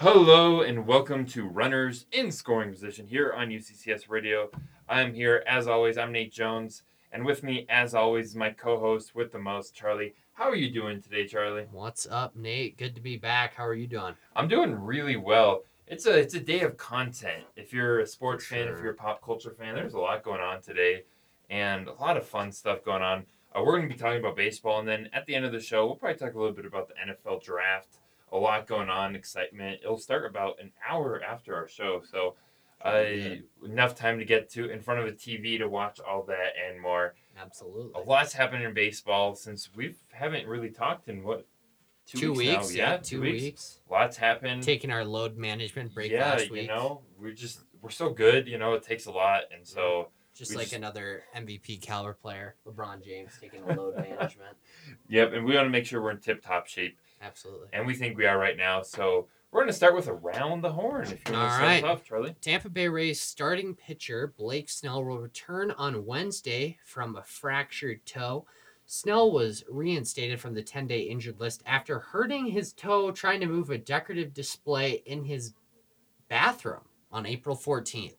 Hello and welcome to Runners in Scoring Position here on UCCS Radio. I'm here as always. I'm Nate Jones, and with me as always is my co-host with the most, Charlie. How are you doing today, Charlie? What's up, Nate? Good to be back. How are you doing? I'm doing really well. It's a day of content. If you're a sports fan, if you're a pop culture fan, there's a lot going on today and a lot of fun stuff going on. We're going to be talking about baseball, and then at the end of the show, we'll probably talk a little bit about the NFL draft. A lot going on, excitement. It'll start about an hour after our show, so enough time to get to in front of a TV to watch all that and more. Absolutely. A lot's happened in baseball since we haven't really talked in, what, two weeks now? Yeah, two weeks. Lots happened. Taking our load management break last week. Yeah, we're so good. It takes a lot, and so... Just another MVP caliber player, LeBron James, taking a load management. Yep, and we want to make sure we're in tip-top shape. Absolutely. And we think we are right now. So we're going to start with around the horn. If you want to start us off, Charlie. Tampa Bay Rays starting pitcher Blake Snell will return on Wednesday from a fractured toe. Snell was reinstated from the 10-day injured list after hurting his toe trying to move a decorative display in his bathroom on April 14th.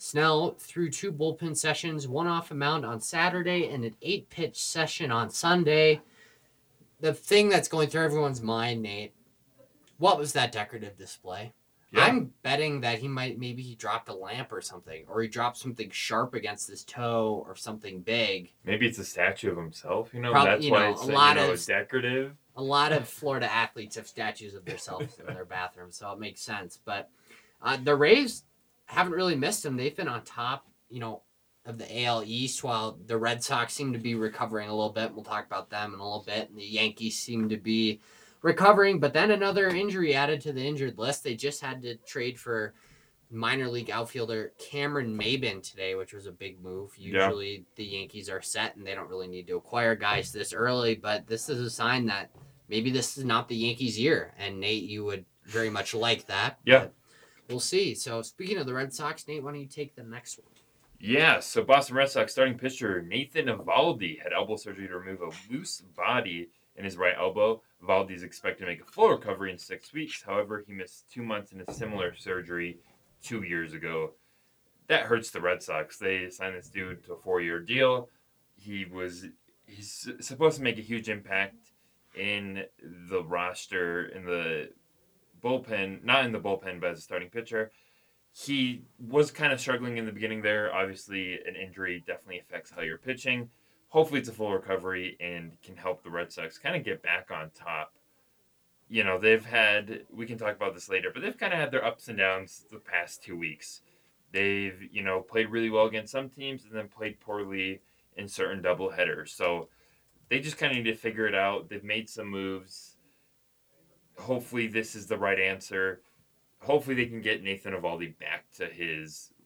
Snell threw two bullpen sessions, one off a mound on Saturday and an 8-pitch session on Sunday. The thing that's going through everyone's mind, Nate, what was that decorative display? Yeah. I'm betting that he dropped a lamp or something, or he dropped something sharp against his toe or something big. Maybe it's a statue of himself, it's decorative. A lot of Florida athletes have statues of themselves in their bathroom, so it makes sense. But the Rays haven't really missed him. They've been on top, of the AL East, while the Red Sox seem to be recovering a little bit. We'll talk about them in a little bit. And the Yankees seem to be recovering, but then another injury added to the injured list. They just had to trade for minor league outfielder Cameron Maybin today, which was a big move. Usually the Yankees are set and they don't really need to acquire guys this early, but this is a sign that maybe this is not the Yankees' year. And Nate, you would very much like that. Yeah. We'll see. So speaking of the Red Sox, Nate, why don't you take the next one? Yeah, so Boston Red Sox starting pitcher Nathan Eovaldi had elbow surgery to remove a loose body in his right elbow. Eovaldi is expected to make a full recovery in 6 weeks. However, he missed 2 months in a similar surgery 2 years ago. That hurts the Red Sox. They signed this dude to a 4-year deal. He's supposed to make a huge impact in the roster, in the bullpen, not in the bullpen, but as a starting pitcher. He was kind of struggling in the beginning there. Obviously, an injury definitely affects how you're pitching. Hopefully, it's a full recovery and can help the Red Sox kind of get back on top. We can talk about this later, but they've kind of had their ups and downs the past 2 weeks. They've, played really well against some teams and then played poorly in certain doubleheaders. So they just kind of need to figure it out. They've made some moves. Hopefully, this is the right answer. Hopefully they can get Nathan Eovaldi back to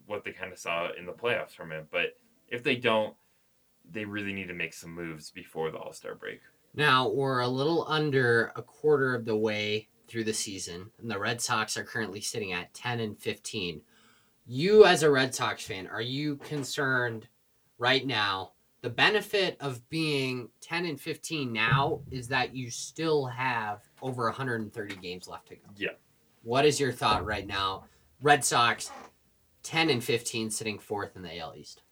what they kind of saw in the playoffs from him. But if they don't, they really need to make some moves before the All-Star break. Now, we're a little under a quarter of the way through the season, and the Red Sox are currently sitting at 10-15. You, as a Red Sox fan, are you concerned right now? The benefit of being 10-15 now is that you still have over 130 games left to go. Yeah. What is your thought right now? Red Sox, 10-15, sitting fourth in the AL East.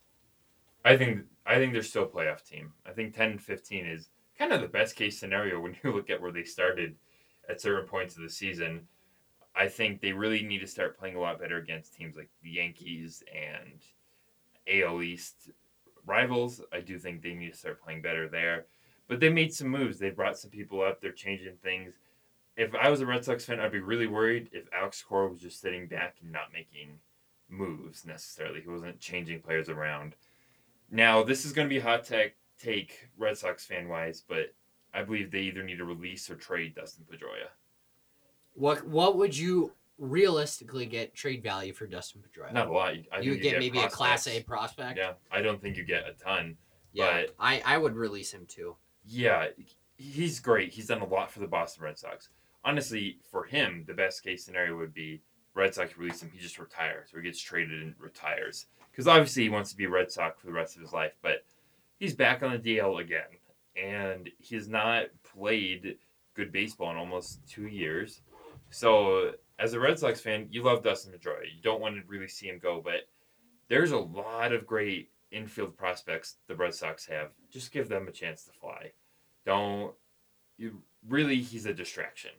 I think they're still a playoff team. I think 10-15 is kind of the best case scenario when you look at where they started at certain points of the season. I think they really need to start playing a lot better against teams like the Yankees and AL East rivals. I do think they need to start playing better there. But they made some moves. They brought some people up. They're changing things. If I was a Red Sox fan, I'd be really worried if Alex Cora was just sitting back and not making moves necessarily. He wasn't changing players around. Now, this is going to be a hot take Red Sox fan-wise, but I believe they either need to release or trade Dustin Pedroia. What would you realistically get trade value for Dustin Pedroia? Not a lot. You get maybe prospects. A Class A prospect? Yeah, I don't think you get a ton. Yeah, but I would release him too. Yeah, he's great. He's done a lot for the Boston Red Sox. Honestly, for him, the best case scenario would be Red Sox release him. He just retires or gets traded and retires. Because obviously he wants to be a Red Sox for the rest of his life. But he's back on the DL again. And he's not played good baseball in almost 2 years. So as a Red Sox fan, you love Dustin Pedroia. You don't want to really see him go, but there's a lot of great infield prospects the Red Sox have. Just give them a chance to fly. He's a distraction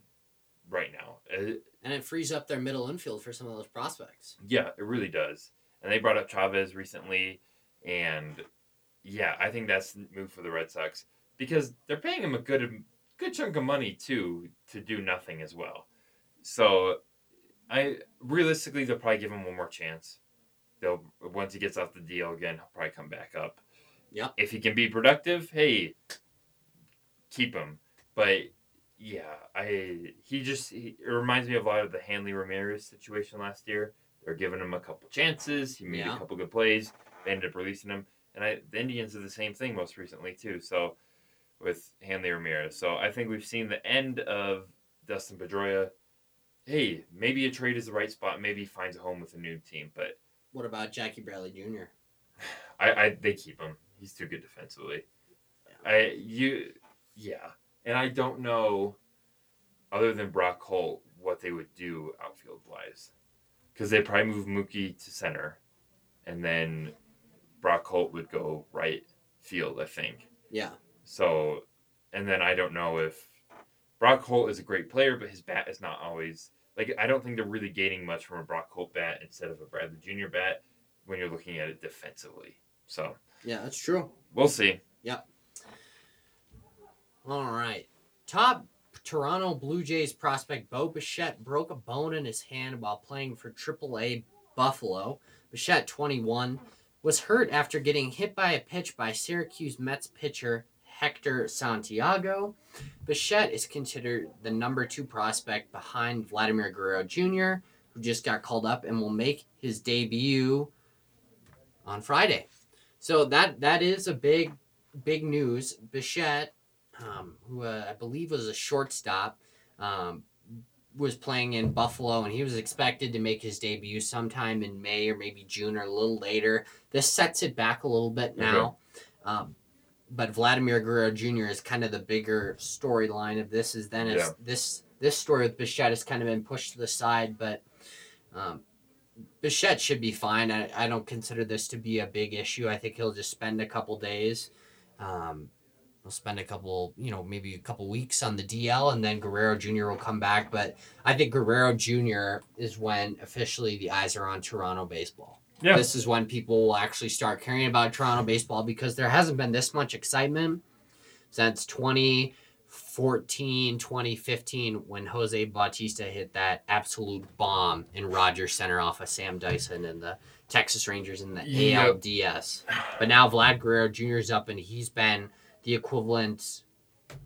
right now. And it frees up their middle infield for some of those prospects. Yeah, it really does. And they brought up Chavez recently. And, yeah, I think that's the move for the Red Sox. Because they're paying him a good chunk of money, too, to do nothing as well. So, realistically, they'll probably give him one more chance. Once he gets off the deal again, he'll probably come back up. Yeah. If he can be productive, hey, keep him. But, yeah, it reminds me a lot of the Hanley Ramirez situation last year. They're giving him a couple chances. He made a couple good plays. They ended up releasing him. And the Indians did the same thing most recently, too, so with Hanley Ramirez. So I think we've seen the end of Dustin Pedroia. Hey, maybe a trade is the right spot. Maybe he finds a home with a new team. But what about Jackie Bradley Jr.? They keep him. He's too good defensively. Yeah. And I don't know, other than Brock Holt, what they would do outfield-wise. Because they probably move Mookie to center, and then Brock Holt would go right field, I think. Yeah. So, and then I don't know if Brock Holt is a great player, but his bat is not always I don't think they're really gaining much from a Brock Holt bat instead of a Bradley Jr. bat when you're looking at it defensively. So, yeah, that's true. We'll see. Yep. All right. Top Toronto Blue Jays prospect Beau Bichette broke a bone in his hand while playing for AAA Buffalo. Bichette, 21, was hurt after getting hit by a pitch by Syracuse Mets pitcher Hector Santiago. Bichette is considered the number 2 prospect behind Vladimir Guerrero Jr., who just got called up and will make his debut on Friday. So that is a big news. Bichette, who I believe was a shortstop, was playing in Buffalo, and he was expected to make his debut sometime in May or maybe June or a little later. This sets it back a little bit now. Mm-hmm. But Vladimir Guerrero Jr. is kind of the bigger storyline of this. This story with Bichette has kind of been pushed to the side, but Bichette should be fine. I don't consider this to be a big issue. I think he'll just spend a couple days. He'll spend a couple, maybe a couple weeks on the DL, and then Guerrero Jr. will come back. But I think Guerrero Jr. is when officially the eyes are on Toronto baseball. Yeah. This is when people will actually start caring about Toronto baseball, because there hasn't been this much excitement since 2014, 2015, when Jose Bautista hit that absolute bomb in Rogers Center off of Sam Dyson and the Texas Rangers in the ALDS. But now Vlad Guerrero Jr. is up, and he's been the equivalent,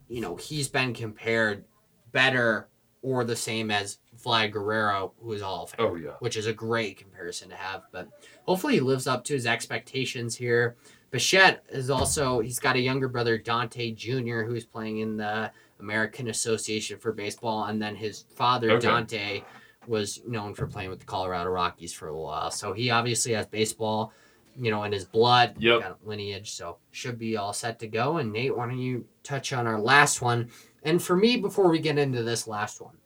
he's been compared better or the same as Vlad Guerrero, who is all of him, which is a great comparison to have. But hopefully he lives up to his expectations here. Bichette is also, he's got a younger brother, Dante Jr., who's playing in the American Association for Baseball. And then his father, Dante, was known for playing with the Colorado Rockies for a while. So he obviously has baseball, in his blood, got a lineage. So should be all set to go. And Nate, why don't you touch on our last one? And for me, before we get into this last one,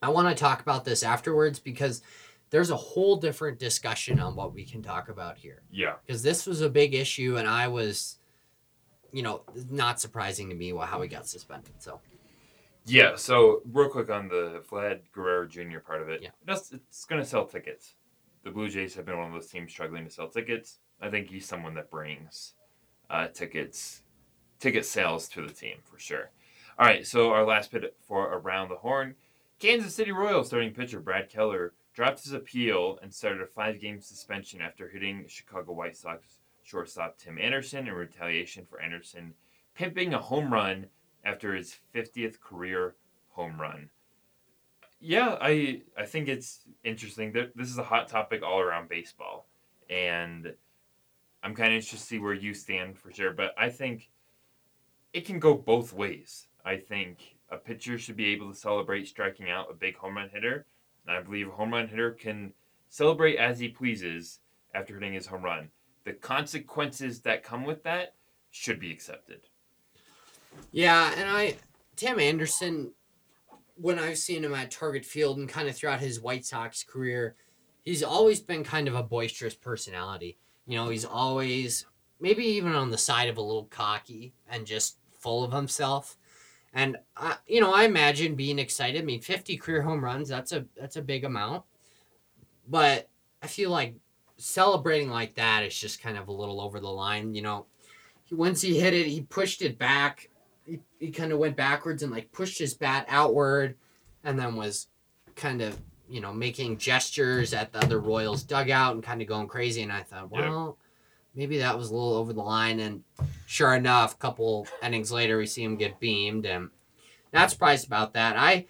I want to talk about this afterwards, because there's a whole different discussion on what we can talk about here. Yeah. Because this was a big issue, and I was, not surprising to me how he got suspended. So. Yeah. So real quick on the Vlad Guerrero Jr. part of it. Yeah. It's going to sell tickets. The Blue Jays have been one of those teams struggling to sell tickets. I think he's someone that brings ticket sales to the team for sure. All right, so our last bit for Around the Horn. Kansas City Royals starting pitcher Brad Keller dropped his appeal and started a 5-game suspension after hitting Chicago White Sox shortstop Tim Anderson in retaliation for Anderson pimping a home run after his 50th career home run. Yeah, I think it's interesting. This is a hot topic all around baseball, and I'm kind of interested to see where you stand for sure, but I think it can go both ways. I think a pitcher should be able to celebrate striking out a big home run hitter, and I believe a home run hitter can celebrate as he pleases after hitting his home run. The consequences that come with that should be accepted. Yeah, and Tim Anderson when I've seen him at Target Field and kind of throughout his White Sox career, he's always been kind of a boisterous personality. You know, he's always maybe even on the side of a little cocky and just full of himself. And, I imagine being excited. I mean, 50 career home runs, that's a big amount. But I feel like celebrating like that is just kind of a little over the line. You know, once he hit it, he pushed it back. He kind of went backwards and, like, pushed his bat outward and then was kind of, you know, making gestures at the other Royals dugout and kind of going crazy. And I thought, well, maybe that was a little over the line. And sure enough, a couple innings later, we see him get beamed. And not surprised about that.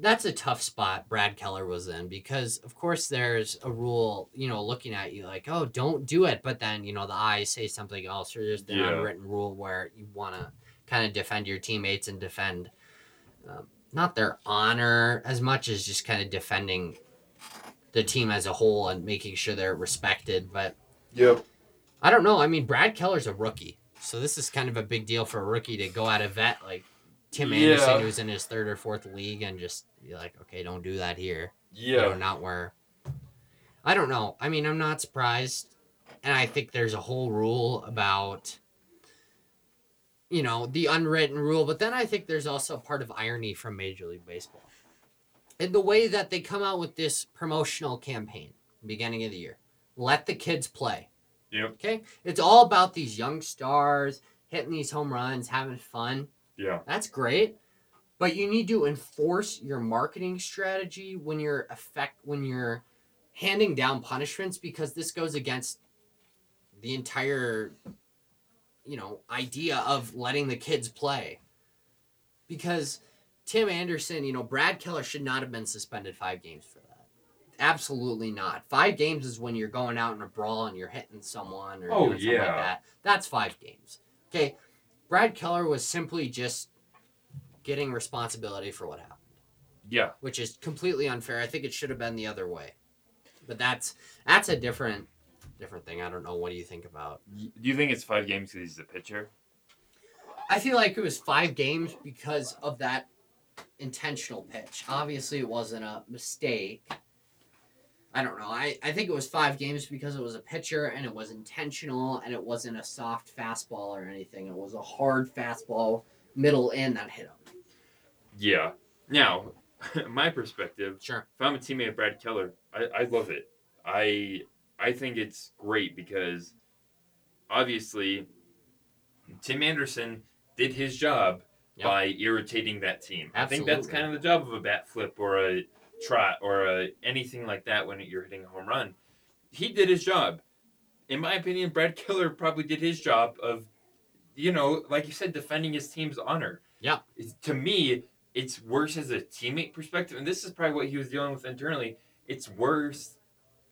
That's a tough spot Brad Keller was in because, of course, there's a rule, you know, looking at you like, oh, don't do it. But then, you know, the eyes say something else, or there's the unwritten rule where you want to kind of defend your teammates and defend not their honor as much as just kind of defending the team as a whole and making sure they're respected. But I don't know. I mean, Brad Keller's a rookie, so this is kind of a big deal for a rookie to go at a vet like Tim Anderson, who's in his third or fourth league, and just be like, okay, don't do that here. I don't know. I mean, I'm not surprised. And I think there's a whole rule about, you know, the unwritten rule. But then I think there's also a part of irony from Major League Baseball. And the way that they come out with this promotional campaign, beginning of the year, let the kids play. Okay? It's all about these young stars, hitting these home runs, having fun. That's great, but you need to enforce your marketing strategy when you're handing down punishments, because this goes against the entire, you know, idea of letting the kids play. Because Tim Anderson, you know, Brad Keller should not have been suspended 5 games for that. Absolutely not. 5 games is when you're going out in a brawl and you're hitting someone or doing something like that. That's 5 games. Okay. Brad Keller was simply just getting responsibility for what happened. Which is completely unfair. I think it should have been the other way. But that's a different thing. I don't know. What do you think about? Do you think it's 5 games because he's a pitcher? I feel like it was 5 games because of that intentional pitch. Obviously, it wasn't a mistake. I don't know. I think it was 5 games because it was a pitcher and it was intentional and it wasn't a soft fastball or anything. It was a hard fastball middle end that hit him. Now, my perspective, if I'm a teammate of Brad Keller, I love it. I think it's great because obviously Tim Anderson did his job by irritating that team. Absolutely. I think that's kind of the job of a bat flip or a trot or anything like that when you're hitting a home run. He did his job. In my opinion, Brad Keller probably did his job of, you know, like you said, defending his team's honor. To me, it's worse as a teammate perspective, and this is probably what he was dealing with internally. It's worse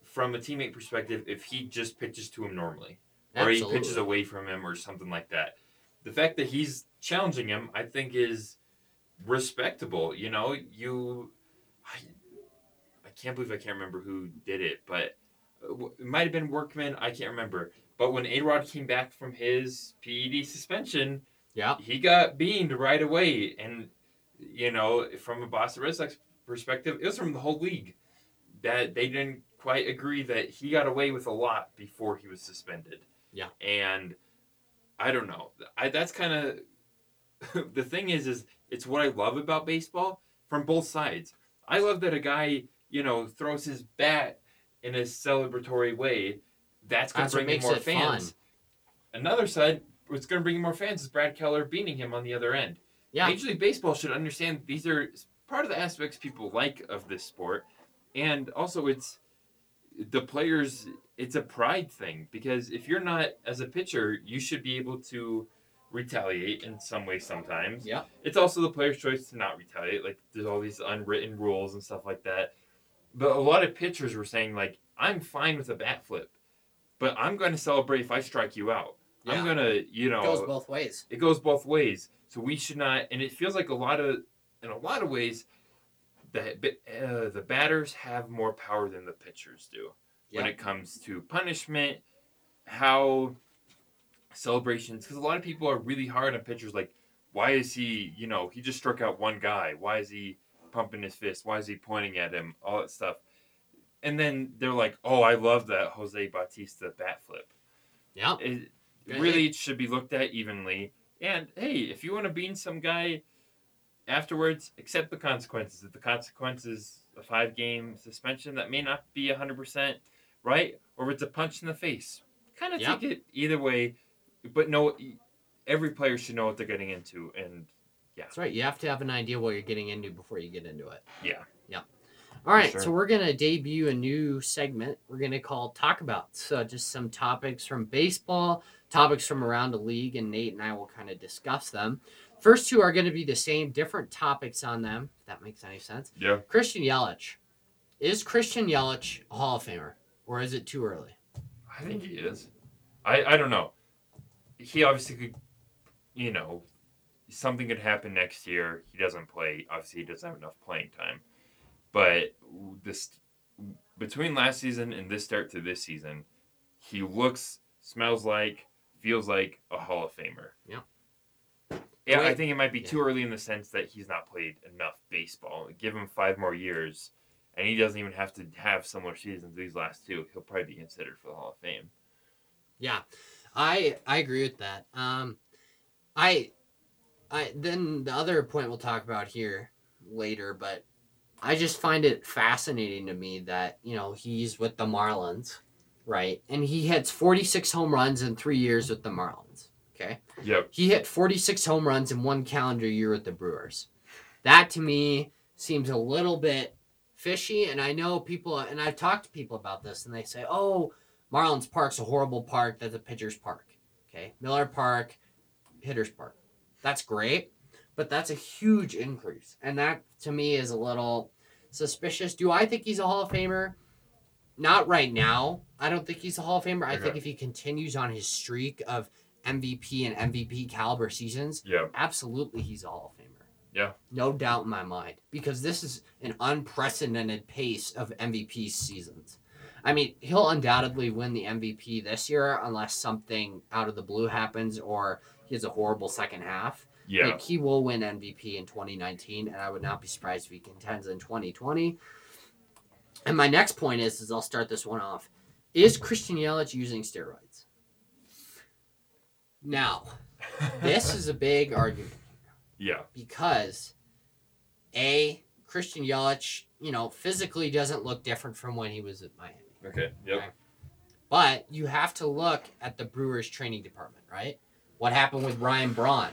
from a teammate perspective if he just pitches to him normally. Or he pitches away from him or something like that. The fact that he's challenging him, I think, is respectable. You know, I can't believe I can't remember who did it, but it might have been Workman. I can't remember. But when A-Rod came back from his PED suspension, he got beamed right away. And, you know, from a Boston Red Sox perspective, it was from the whole league that they didn't quite agree that he got away with a lot before he was suspended. And I don't know. That's kind of... the thing is it's what I love about baseball from both sides. I love that a guy, you know, throws his bat in a celebratory way. That's going to bring him more fans. Fun. Another side, what's going to bring him more fans is Brad Keller beating him on the other end. Major League Baseball should understand these are part of the aspects people like of this sport. And also it's the players, it's a pride thing. Because if you're not, as a pitcher, you should be able to retaliate in some way sometimes. It's also the player's choice to not retaliate. Like, there's all these unwritten rules and stuff like that. But a lot of pitchers were saying, like, I'm fine with a bat flip, but I'm going to celebrate if I strike you out. I'm going to, you know... It goes both ways. It goes both ways. So we should not... And it feels like in a lot of ways, the batters have more power than the pitchers do when it comes to punishment, how... celebrations, because a lot of people are really hard on pitchers, like, why is he, you know, he just struck out one guy. Why is he pumping his fist? Why is he pointing at him? All that stuff. And then they're like, oh, I love that Jose Bautista bat flip. Yeah. It really should be looked at evenly. And, hey, if you want to bean some guy afterwards, accept the consequences. If the consequences a 5-game suspension that may not be 100%, right? Or it's a punch in the face. Kind of take it either way, but no, every player should know what they're getting into. And, yeah. That's right. You have to have an idea what you're getting into before you get into it. Yeah. Yeah. All right, sure. So we're going to debut a new segment we're going to call Talk About. So just some topics from baseball, topics from around the league, and Nate and I will kind of discuss them. First two are going to be the same, different topics on them, if that makes any sense. Yeah. Christian Yelich. Is Christian Yelich a Hall of Famer, or is it too early? I think he is. I don't know. He obviously could, you know, something could happen next year. He doesn't play. Obviously, he doesn't have enough playing time. But this, between last season and this start to this season, he looks, smells like, feels like a Hall of Famer. Yeah. Yeah, I think it might be too early in the sense that he's not played enough baseball. Give him 5 more years, and he doesn't even have to have similar seasons to these last two. He'll probably be considered for the Hall of Fame. Yeah, I agree with that. I then the other point we'll talk about here later, but I just find it fascinating to me that, you know, he's with the Marlins, right? And he hits 46 home runs in 3 years with the Marlins, okay? Yep. He hit 46 home runs in 1 calendar year with the Brewers. That, to me, seems a little bit fishy. And I know people, and I've talked to people about this, and they say, oh, Marlins Park's a horrible park. That's a pitcher's park, okay? Miller Park, hitter's park. That's great. But that's a huge increase. And that, to me, is a little suspicious. Do I think he's a Hall of Famer? Not right now. I don't think he's a Hall of Famer. I think if he continues on his streak of MVP and MVP caliber seasons, absolutely he's a Hall of Famer. Yeah. No doubt in my mind. Because this is an unprecedented pace of MVP seasons. I mean, he'll undoubtedly win the MVP this year unless something out of the blue happens or he has a horrible second half. Yeah, like he will win MVP in 2019, and I would not be surprised if he contends in 2020. And my next point is I'll start this one off. Is Christian Yelich using steroids? Now, this is a big argument. Yeah. Because, A, Christian Yelich, you know, physically doesn't look different from when he was at Miami. Okay, yep. Right? But you have to look at the Brewers training department, right? What happened with Ryan Braun?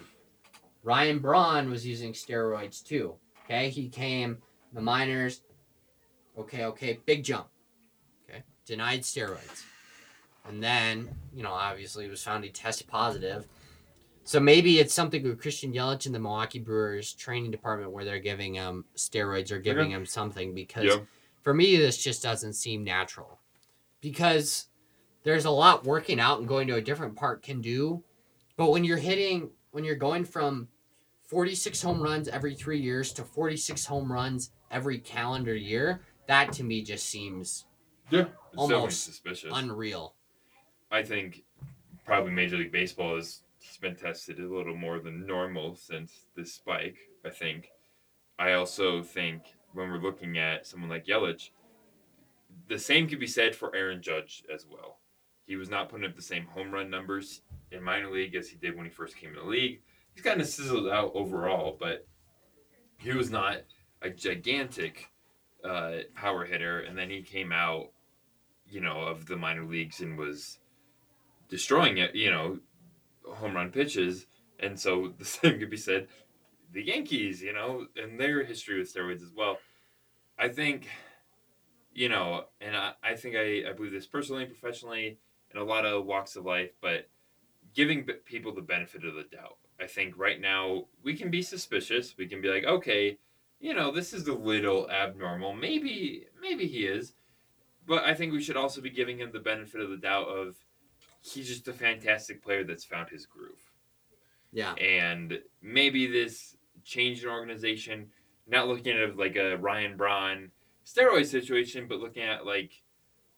Ryan Braun was using steroids too, okay? He came, the minors, okay, big jump, okay? Denied steroids. And then, you know, obviously was found he tested positive. So maybe it's something with Christian Yelich and the Milwaukee Brewers training department where they're giving him steroids or giving him something because for me, this just doesn't seem natural. Because there's a lot working out and going to a different park can do, but when you're going from 46 home runs every 3 years to 46 home runs every calendar year, that to me just seems almost suspicious, unreal. I think probably Major League Baseball has been tested a little more than normal since this spike, I think. I also think when we're looking at someone like Yelich, the same could be said for Aaron Judge as well. He was not putting up the same home run numbers in minor league as he did when he first came in the league. He's kind of sizzled out overall, but he was not a gigantic power hitter. And then he came out, you know, of the minor leagues and was destroying it, you know, home run pitches. And so the same could be said, the Yankees, you know, and their history with steroids as well. I think, you know, and I think I believe this personally and professionally in a lot of walks of life, but giving people the benefit of the doubt. I think right now we can be suspicious. We can be like, okay, you know, this is a little abnormal. Maybe he is. But I think we should also be giving him the benefit of the doubt of he's just a fantastic player that's found his groove. Yeah. And maybe this change in organization, not looking at like a Ryan Braun steroid situation, but looking at like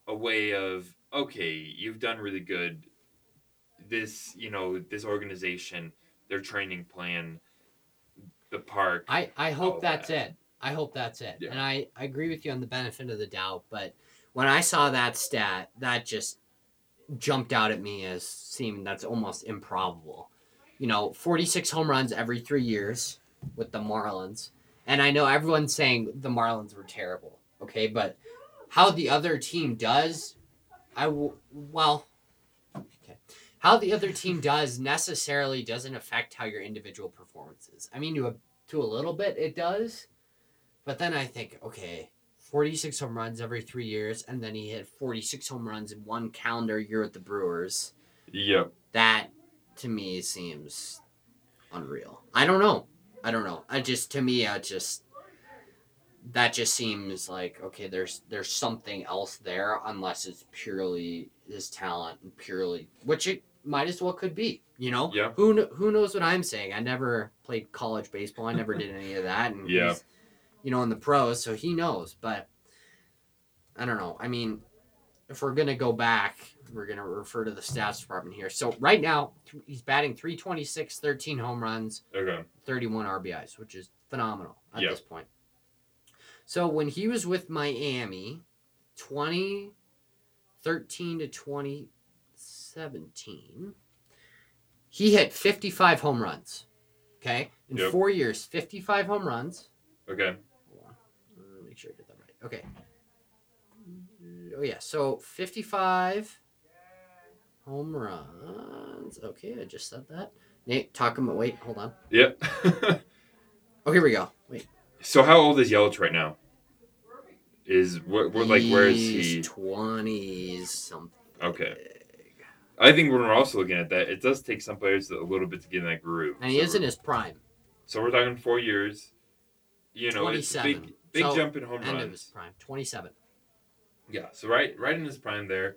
a way of, okay, you've done really good. This organization, their training plan, the park. I hope that's that. It. I hope that's it. Yeah. And I agree with you on the benefit of the doubt. But when I saw that stat, that just jumped out at me as seeming that's almost improbable. You know, 46 home runs every 3 years with the Marlins. And I know everyone's saying the Marlins were terrible. Okay, but how the other team does, how the other team does necessarily doesn't affect how your individual performance is. I mean, to a little bit it does, but then I think, okay, 46 home runs every 3 years, and then he hit 46 home runs in one calendar year with the Brewers. Yep. That to me seems unreal. I don't know. That just seems like, okay, there's something else there, unless it's purely his talent and purely, which it might as well could be, you know? Yeah. Who knows what I'm saying? I never played college baseball. I never did any of that. And yeah. He's, you know, in the pros, so he knows. But I don't know. I mean, if we're going to go back, we're going to refer to the stats department here. So right now, he's batting 326, 13 home runs, okay, 31 RBIs, which is phenomenal at this point. So when he was with Miami, 2013 to 2017, he hit 55 home runs. Okay? In 4 years, 55 home runs. Okay. Hold on. Let me make sure I did that right. Okay. Oh, yeah. So 55 home runs. Okay. I just said that. Nate, talk him. Wait, hold on. Yep. Oh, here we go. Wait. So how old is Yelich right now? Where is he? 20 something. Okay. I think when we're also looking at that, it does take some players a little bit to get in that groove. And he is in his prime. So we're talking 4 years. You know, 27. It's big so jump in home runs. End of his prime, 27. Yeah. So right in his prime there.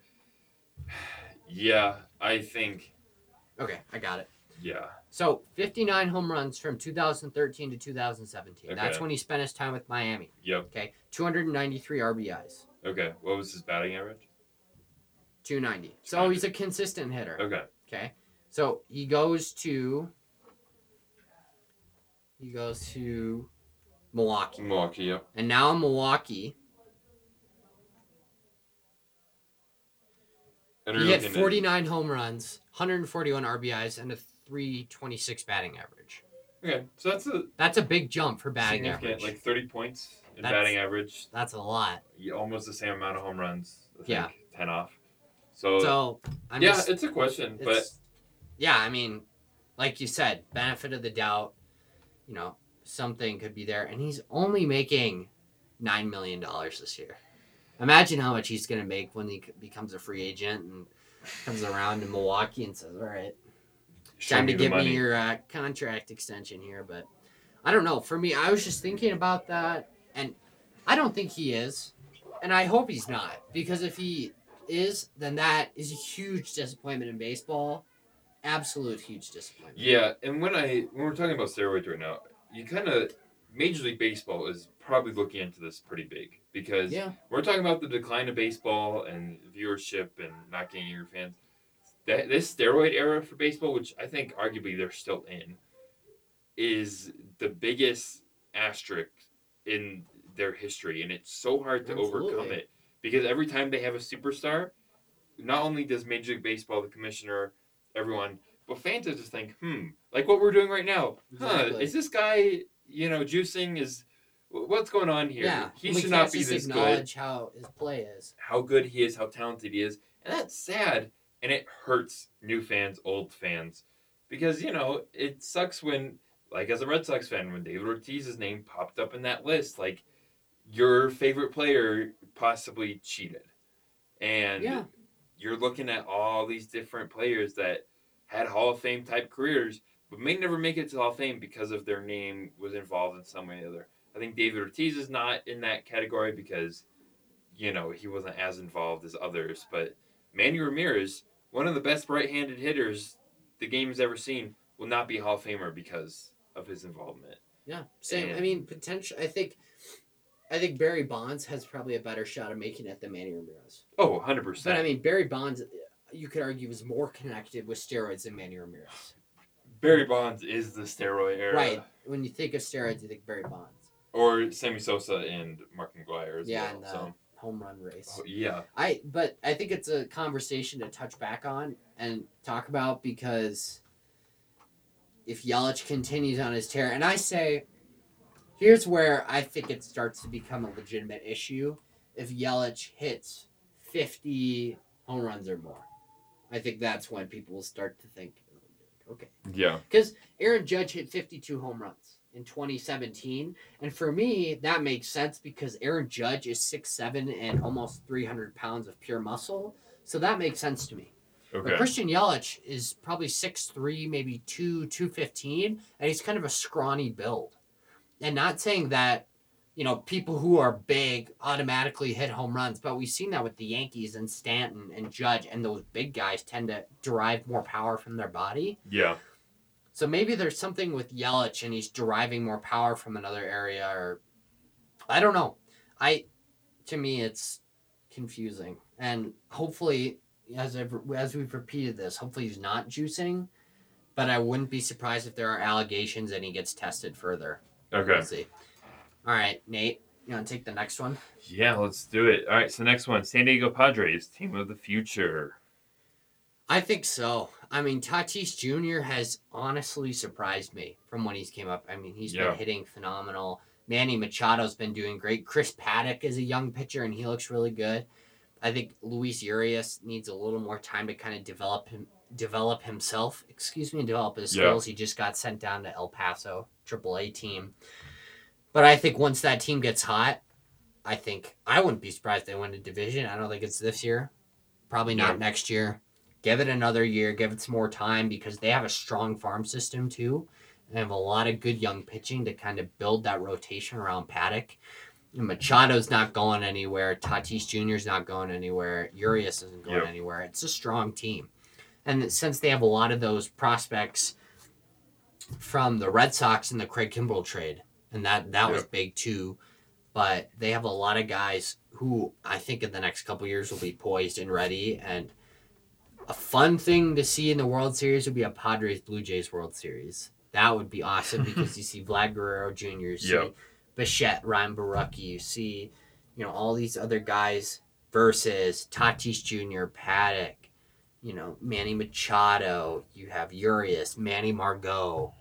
Yeah, I think. Okay, I got it. Yeah. So 59 home runs from 2013 to 2017. Okay. That's when he spent his time with Miami. Yep. Okay. 293 RBIs. Okay. What was his batting average? 290. So he's a consistent hitter. Okay. Okay. So he goes to Milwaukee. Milwaukee, yep. And now in Milwaukee, he hit 49 home runs, 141 RBIs, and a 326 batting average. Okay, so that's a big jump for batting average. Like 30 points in batting average. That's a lot. Almost the same amount of home runs. I think, 10 off. So it's a question, but yeah, I mean, like you said, benefit of the doubt. You know, something could be there, and he's only making $9 million this year. Imagine how much he's going to make when he becomes a free agent and comes around to Milwaukee and says, "All right." Time to give me your contract extension here, but I don't know. For me, I was just thinking about that, and I don't think he is, and I hope he's not, because if he is, then that is a huge disappointment in baseball. Absolute huge disappointment. Yeah, and when we're talking about steroids right now, you kind of Major League Baseball is probably looking into this pretty big, because we're talking about the decline of baseball and viewership and not getting your fans. This steroid era for baseball, which I think arguably they're still in, is the biggest asterisk in their history. And it's so hard to overcome it, because every time they have a superstar, not only does Major League Baseball, the commissioner, everyone, but fans just think, like what we're doing right now. Exactly. Is this guy, you know, juicing? What's going on here? Yeah. He should not be this good. We can't just acknowledge how his play is. How good he is, how talented he is. And that's sad. And it hurts new fans, old fans, because, you know, it sucks when, like as a Red Sox fan, when David Ortiz's name popped up in that list, like your favorite player possibly cheated. And you're looking at all these different players that had Hall of Fame type careers, but may never make it to Hall of Fame because of their name was involved in some way or the other. I think David Ortiz is not in that category because, you know, he wasn't as involved as others, but Manny Ramirez, one of the best right-handed hitters the game has ever seen, will not be a Hall of Famer because of his involvement. Yeah, same. And I mean, potentially, I think Barry Bonds has probably a better shot of making it than Manny Ramirez. Oh, 100%. But I mean, Barry Bonds, you could argue, was more connected with steroids than Manny Ramirez. Barry Bonds is the steroid era. Right. When you think of steroids, you think Barry Bonds. Or Sammy Sosa and Mark McGwire as well. Yeah, and the home run race. Oh, yeah. But I think it's a conversation to touch back on and talk about, because if Yelich continues on his tear, and I say, here's where I think it starts to become a legitimate issue. If Yelich hits 50 home runs or more, I think that's when people will start to think, okay. Yeah. Because Aaron Judge hit 52 home runs in 2017. And for me, that makes sense because Aaron Judge is 6'7" and almost 300 pounds of pure muscle. So that makes sense to me. Okay. But Christian Yelich is probably 6'3", maybe 215, and he's kind of a scrawny build. And not saying that, you know, people who are big automatically hit home runs, but we've seen that with the Yankees and Stanton and Judge, and those big guys tend to derive more power from their body. Yeah. So maybe there's something with Yelich and he's deriving more power from another area, or I don't know. To me, it's confusing. And hopefully, as we've repeated this, hopefully he's not juicing, but I wouldn't be surprised if there are allegations and he gets tested further. Okay. We'll see. All right, Nate, you want to take the next one? Yeah, let's do it. All right, so next one, San Diego Padres, team of the future. I think so. I mean, Tatis Jr. has honestly surprised me from when he's came up. I mean, he's been hitting phenomenal. Manny Machado's been doing great. Chris Paddock is a young pitcher, and he looks really good. I think Luis Urias needs a little more time to kind of develop his skills. He just got sent down to El Paso AAA team. But I think once that team gets hot, I wouldn't be surprised if they win a division. I don't think it's this year. Probably not next year. Give it another year. Give it some more time, because they have a strong farm system too. And they have a lot of good young pitching to kind of build that rotation around Paddock. Machado's not going anywhere. Tatis Jr.'s not going anywhere. Urias isn't going anywhere. It's a strong team. And since they have a lot of those prospects from the Red Sox in the Craig Kimbrell trade, and that was big too, but they have a lot of guys who I think in the next couple of years will be poised and ready. And a fun thing to see in the World Series would be a Padres-Blue Jays World Series. That would be awesome because you see Vlad Guerrero Jr., you see Bichette, Ryan Barucki, you see, all these other guys versus Tatis Jr., Paddock, Manny Machado, you have Urias, Manny Margot,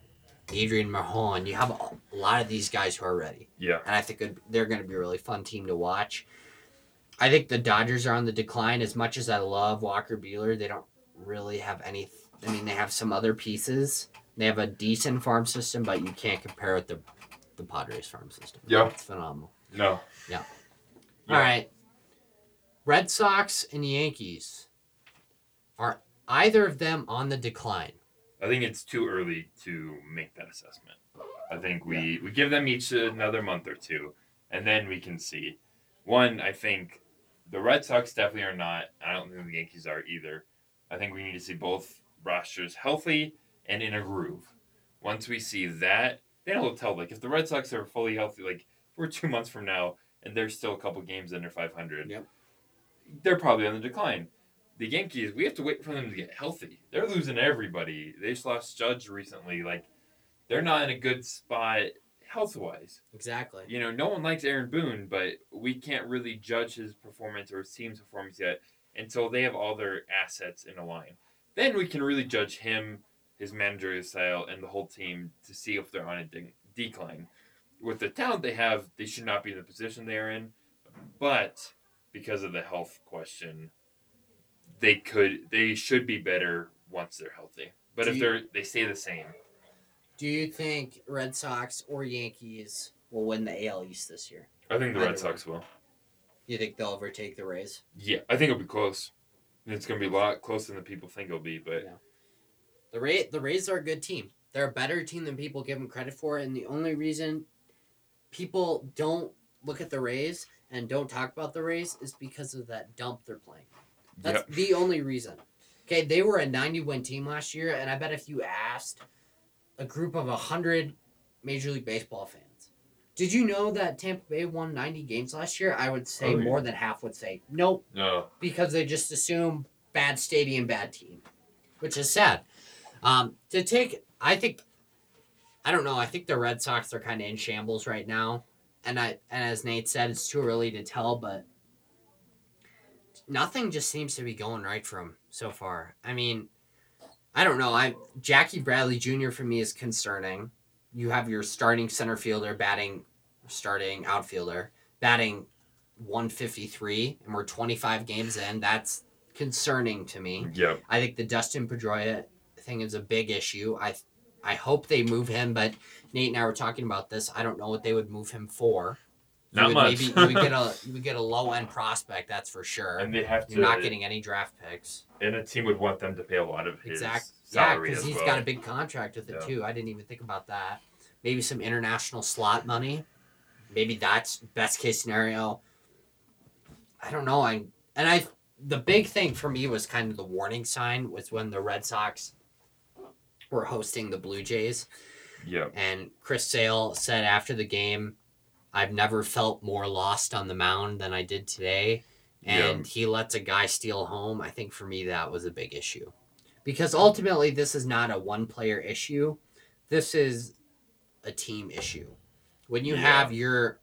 Adrian Marjon. You have a lot of these guys who are ready. Yeah. And I think they're going to be a really fun team to watch. I think the Dodgers are on the decline. As much as I love Walker Buehler, they don't really have any. I mean, they have some other pieces. They have a decent farm system, but you can't compare with the Padres farm system. Yeah. It's phenomenal. No. Yeah. All right. Red Sox and Yankees. Are either of them on the decline? I think it's too early to make that assessment. I think we give them each another month or two, and then we can see. One, I think the Red Sox definitely are not. I don't think the Yankees are either. I think we need to see both rosters healthy and in a groove. Once we see that, then I'll tell. Like, if the Red Sox are fully healthy, like, if we're 2 months from now and there's still a couple games under 500, they're probably on the decline. The Yankees, we have to wait for them to get healthy. They're losing everybody. They just lost Judge recently. Like, they're not in a good spot health-wise. Exactly. No one likes Aaron Boone, but we can't really judge his performance or his team's performance yet until they have all their assets in a line. Then we can really judge him, his managerial style, and the whole team to see if they're on a decline. With the talent they have, they should not be in the position they are in. But because of the health question, they should be better once they're healthy. But if they stay the same. Do you think Red Sox or Yankees will win the AL East this year? I think the Red Sox will. You think they'll overtake the Rays? Yeah, I think it'll be close. It's going to be a lot closer than people think it'll be, but the Rays are a good team. They're a better team than people give them credit for, and the only reason people don't look at the Rays and don't talk about the Rays is because of that dump they're playing. That's the only reason. Okay, they were a 90-win team last year, and I bet if you asked a group of 100 Major League Baseball fans, did you know that Tampa Bay won 90 games last year? I would say more than half would say nope. No. Because they just assume bad stadium, bad team, which is sad. To take I think the Red Sox are kind of in shambles right now. And as Nate said, it's too early to tell, but nothing just seems to be going right for him so far. I mean, I don't know. Jackie Bradley Jr. for me is concerning. You have your starting center fielder starting outfielder batting 153, and we're 25 games in. That's concerning to me. Yep. I think the Dustin Pedroia thing is a big issue. I hope they move him, but Nate and I were talking about this. I don't know what they would move him for. Not much. Maybe you would get a low end prospect, that's for sure. And you're not getting any draft picks. And a team would want them to pay a lot of his salary as well. Yeah, because he's got a big contract with it too. I didn't even think about that. Maybe some international slot money. Maybe that's best case scenario. I don't know. The big thing for me was kind of the warning sign was when the Red Sox were hosting the Blue Jays. Yeah. And Chris Sale said after the game, "I've never felt more lost on the mound than I did today." And he lets a guy steal home. I think for me, that was a big issue. Because ultimately, this is not a one-player issue. This is a team issue. When you have your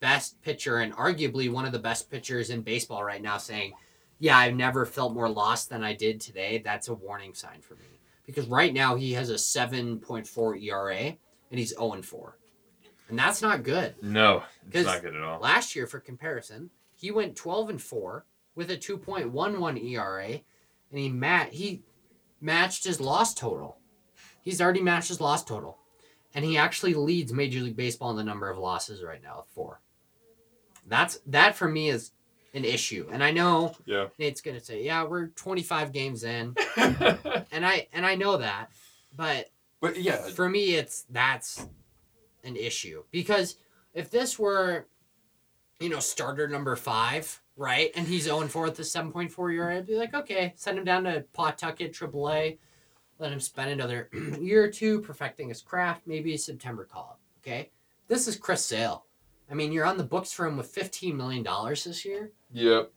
best pitcher and arguably one of the best pitchers in baseball right now saying, "Yeah, I've never felt more lost than I did today," that's a warning sign for me. Because right now, he has a 7.4 ERA, and he's 0-4. And that's not good. No, it's not good at all. Last year, for comparison, he went 12-4 with a 2.11 ERA, and he matched his loss total. He's already matched his loss total. And he actually leads Major League Baseball in the number of losses right now with 4. That for me is an issue. And I know Nate's going to say, we're 25 games in. and I know that. But yeah, for me, that's an issue. Because if this were, starter number 5, right? And he's 0-4 with the 7.4 ERA, I'd be like, okay, send him down to Pawtucket, AAA. Let him spend another year or two perfecting his craft. Maybe a September call-up, okay? This is Chris Sale. I mean, you're on the books for him with $15 million this year. Yep.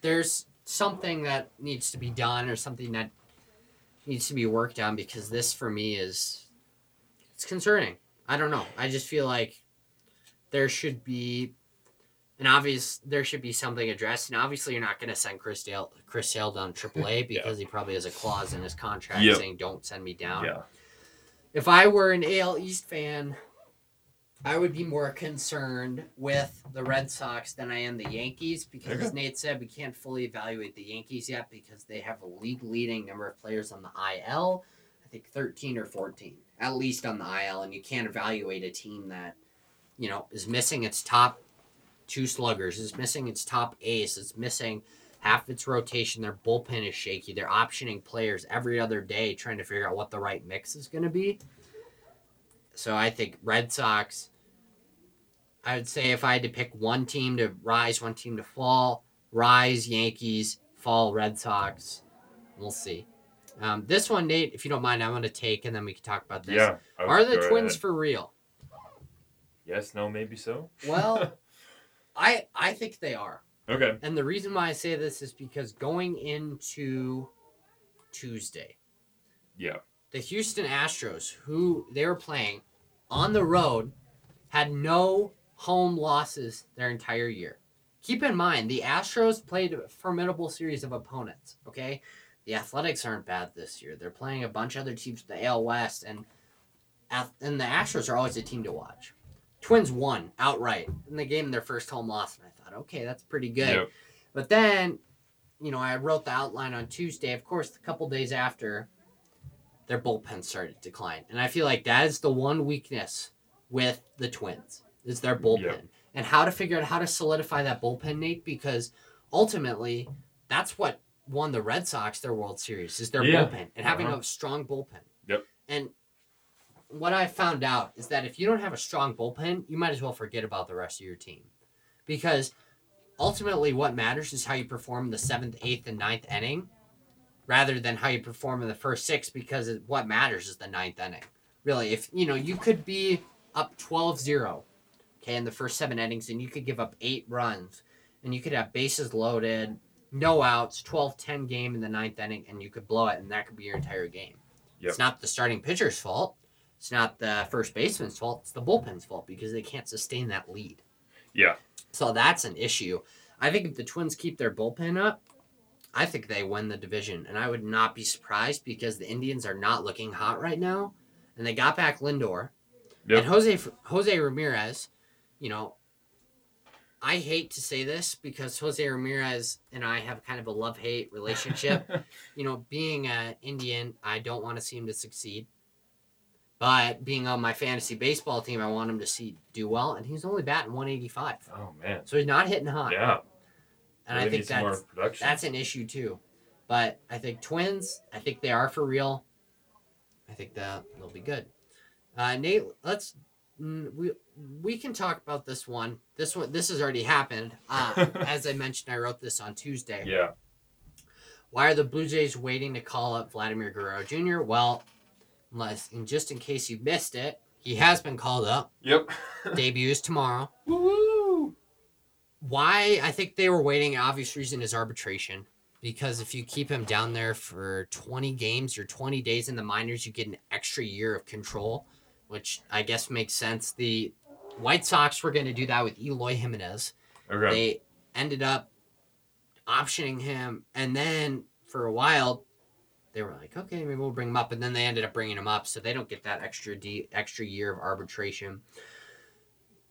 There's something that needs to be done or something that needs to be worked on because this, for me, it's concerning. I don't know. I just feel like there should be something addressed. And obviously, you're not going to send Chris Sale down to AAA because he probably has a clause in his contract saying, "Don't send me down." Yeah. If I were an AL East fan, I would be more concerned with the Red Sox than I am the Yankees because, as Nate said, we can't fully evaluate the Yankees yet because they have a league-leading number of players on the IL. I think 13 or 14, at least on the IL. And you can't evaluate a team that, is missing its top 2 sluggers. It's missing its top ace. It's missing half its rotation. Their bullpen is shaky. They're optioning players every other day trying to figure out what the right mix is going to be. So I think Red Sox, I would say if I had to pick one team to rise, one team to fall, rise Yankees, fall Red Sox. We'll see. This one, Nate, if you don't mind, I'm going to take and then we can talk about this. Yeah, are the Twins for real? Yes, no, maybe so. Well, I think they are. Okay. And the reason why I say this is because going into Tuesday, the Houston Astros, who they were playing on the road, had no home losses their entire year. Keep in mind, the Astros played a formidable series of opponents, okay? The Athletics aren't bad this year. They're playing a bunch of other teams in the AL West, and the Astros are always a team to watch. Twins won outright in the game, their first home loss. And I thought, okay, that's pretty good. Yep. But then, I wrote the outline on Tuesday. Of course, a couple days after, their bullpen started to decline. And I feel like that is the one weakness with the Twins is their bullpen. Yep. And how to figure out how to solidify that bullpen, Nate, because ultimately that's what won the Red Sox their World Series is their bullpen and having a strong bullpen. Yep. And what I found out is that if you don't have a strong bullpen, you might as well forget about the rest of your team. Because ultimately what matters is how you perform in the 7th, 8th, and 9th inning rather than how you perform in the first 6 because what matters is the 9th inning. Really, if you could be up 12-0 in the first 7 innings and you could give up 8 runs and you could have bases loaded, no outs, 12-10 game in the 9th inning and you could blow it and that could be your entire game. Yep. It's not the starting pitcher's fault. It's not the first baseman's fault. It's the bullpen's fault because they can't sustain that lead. Yeah. So that's an issue. I think if the Twins keep their bullpen up, I think they win the division. And I would not be surprised because the Indians are not looking hot right now. And they got back Lindor. Yep. And Jose Ramirez, you know, I hate to say this because Jose Ramirez and I have kind of a love-hate relationship. You know, being an Indian, I don't want to see him to succeed. But being on my fantasy baseball team, I want him to do well. And he's only batting 185. Oh, man. So he's not hitting hot. Yeah. And really I think that's an issue, too. But I think Twins, I think they are for real. I think that they'll be good. Nate, we can talk about this one. This has already happened. As I mentioned, I wrote this on Tuesday. Yeah. Why are the Blue Jays waiting to call up Vladimir Guerrero Jr.? Well, just in case you missed it, he has been called up. Yep. Debuts tomorrow. Woo! Why? I think they were waiting. Obvious reason is arbitration. Because if you keep him down there for 20 games or 20 days in the minors, you get an extra year of control, which I guess makes sense. The White Sox were going to do that with Eloy Jimenez. Okay. They ended up optioning him. And then for a while, they were like, okay, maybe we'll bring him up. And then they ended up bringing him up. So they don't get that extra year of arbitration.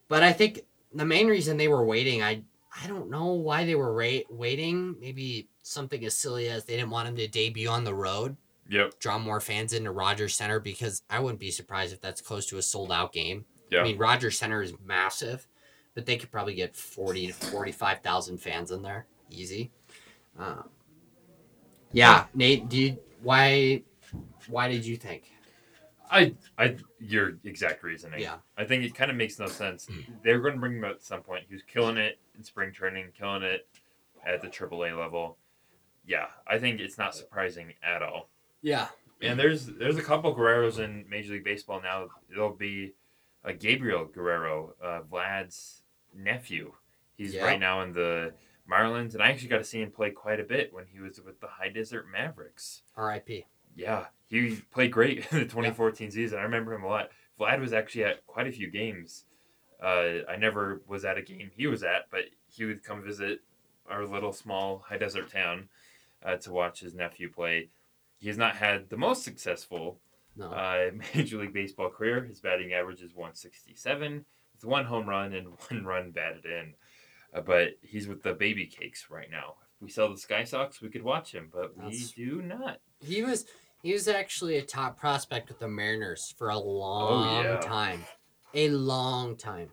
But I think the main reason they were waiting, I don't know why they were waiting. Maybe something as silly as they didn't want him to debut on the road. Yep. Draw more fans into Rogers Center because I wouldn't be surprised if that's close to a sold-out game. Yeah. I mean, Rogers Center is massive, but they could probably get 40,000 to 45,000 fans in there. Easy. Yeah, Nate, why did you think? Your exact reasoning. Yeah. I think it kind of makes no sense. They're going to bring him out at some point. He was killing it in spring training, killing it at the AAA level. Yeah, I think it's not surprising at all. Yeah. And there's a couple Guerreros in Major League Baseball now. It'll be Gabriel Guerrero, Vlad's nephew. He's right now in the Marlins, and I actually got to see him play quite a bit when he was with the High Desert Mavericks. R.I.P. Yeah, he played great in the 2014 season. I remember him a lot. Vlad was actually at quite a few games. I never was at a game he was at, but he would come visit our little small High Desert town to watch his nephew play. He has not had the most successful Major League Baseball career. His batting average is 167 with one home run and one run batted in. But he's with the Baby Cakes right now. If we sell the Sky Sox, we could watch him, but we do not. He was actually a top prospect with the Mariners for a long time. A long time.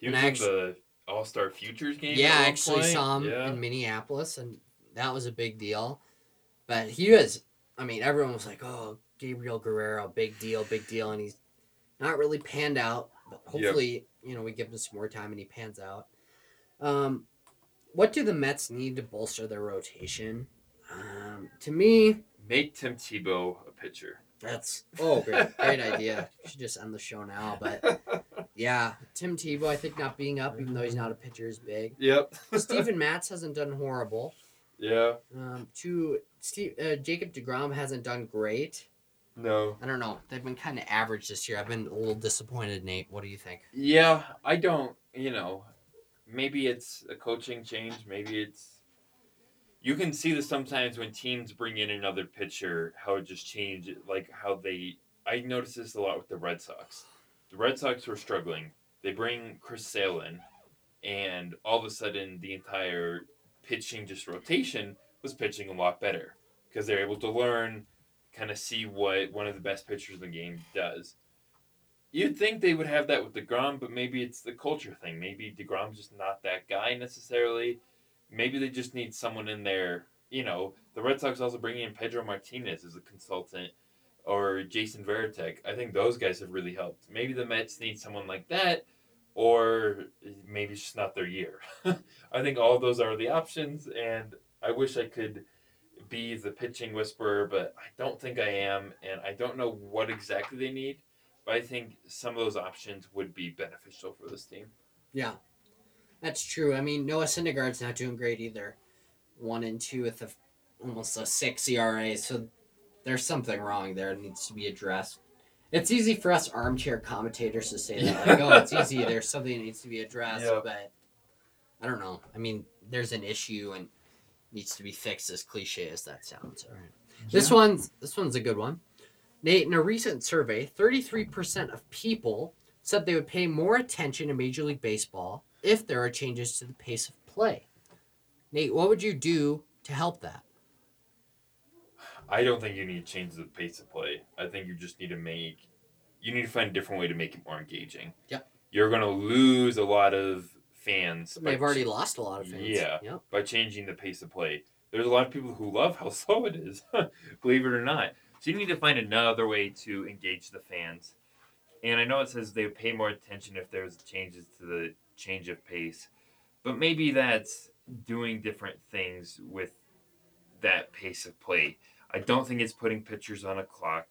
He was the All-Star Futures game. Yeah, I actually saw him in Minneapolis, and that was a big deal. But he was... I mean, everyone was like, oh, Gabriel Guerrero, big deal. And he's not really panned out. But hopefully, we give him some more time and he pans out. What do the Mets need to bolster their rotation? To me... Make Tim Tebow a pitcher. That's... Oh, great idea. We should just end the show now. But, yeah, Tim Tebow, I think not being up, even though he's not a pitcher, is big. Yep. Steven Matz hasn't done horrible. Yeah. Jacob deGrom hasn't done great. No. I don't know. They've been kind of average this year. I've been a little disappointed, Nate. What do you think? Yeah, I don't, maybe it's a coaching change. Maybe it's... You can see this sometimes when teams bring in another pitcher, how it just changes, like how they... I noticed this a lot with the Red Sox. The Red Sox were struggling. They bring Chris Sale in, and all of a sudden the entire pitching just rotation was pitching a lot better because they're able to learn, kind of see what one of the best pitchers in the game does. You'd think they would have that with DeGrom, but maybe it's the culture thing. Maybe DeGrom's just not that guy necessarily. Maybe they just need someone in there. The Red Sox also bringing in Pedro Martinez as a consultant or Jason Varitek. I think those guys have really helped. Maybe the Mets need someone like that, or maybe it's just not their year. I think all those are the options, and I wish I could be the pitching whisperer, but I don't think I am, and I don't know what exactly they need, but I think some of those options would be beneficial for this team. Yeah, that's true. I mean, Noah Syndergaard's not doing great either. 1-2 with almost a 6 ERA, so there's something wrong there. It needs to be addressed. It's easy for us armchair commentators to say that. Like, oh, it's easy. There's something that needs to be addressed. Yep. But I don't know. I mean, there's an issue and needs to be fixed, as cliche as that sounds. All right. Yeah. This one's a good one. Nate, in a recent survey, 33% of people said they would pay more attention to Major League Baseball if there are changes to the pace of play. Nate, what would you do to help that? I don't think you need to change the pace of play. I think you just need to find a different way to make it more engaging. Yep. You're going to lose a lot of fans. They've already lost a lot of fans. Yeah. Yep. By changing the pace of play. There's a lot of people who love how slow it is, believe it or not. So you need to find another way to engage the fans. And I know it says they pay more attention if there's changes to the change of pace, but maybe that's doing different things with that pace of play. I don't think it's putting pitchers on a clock.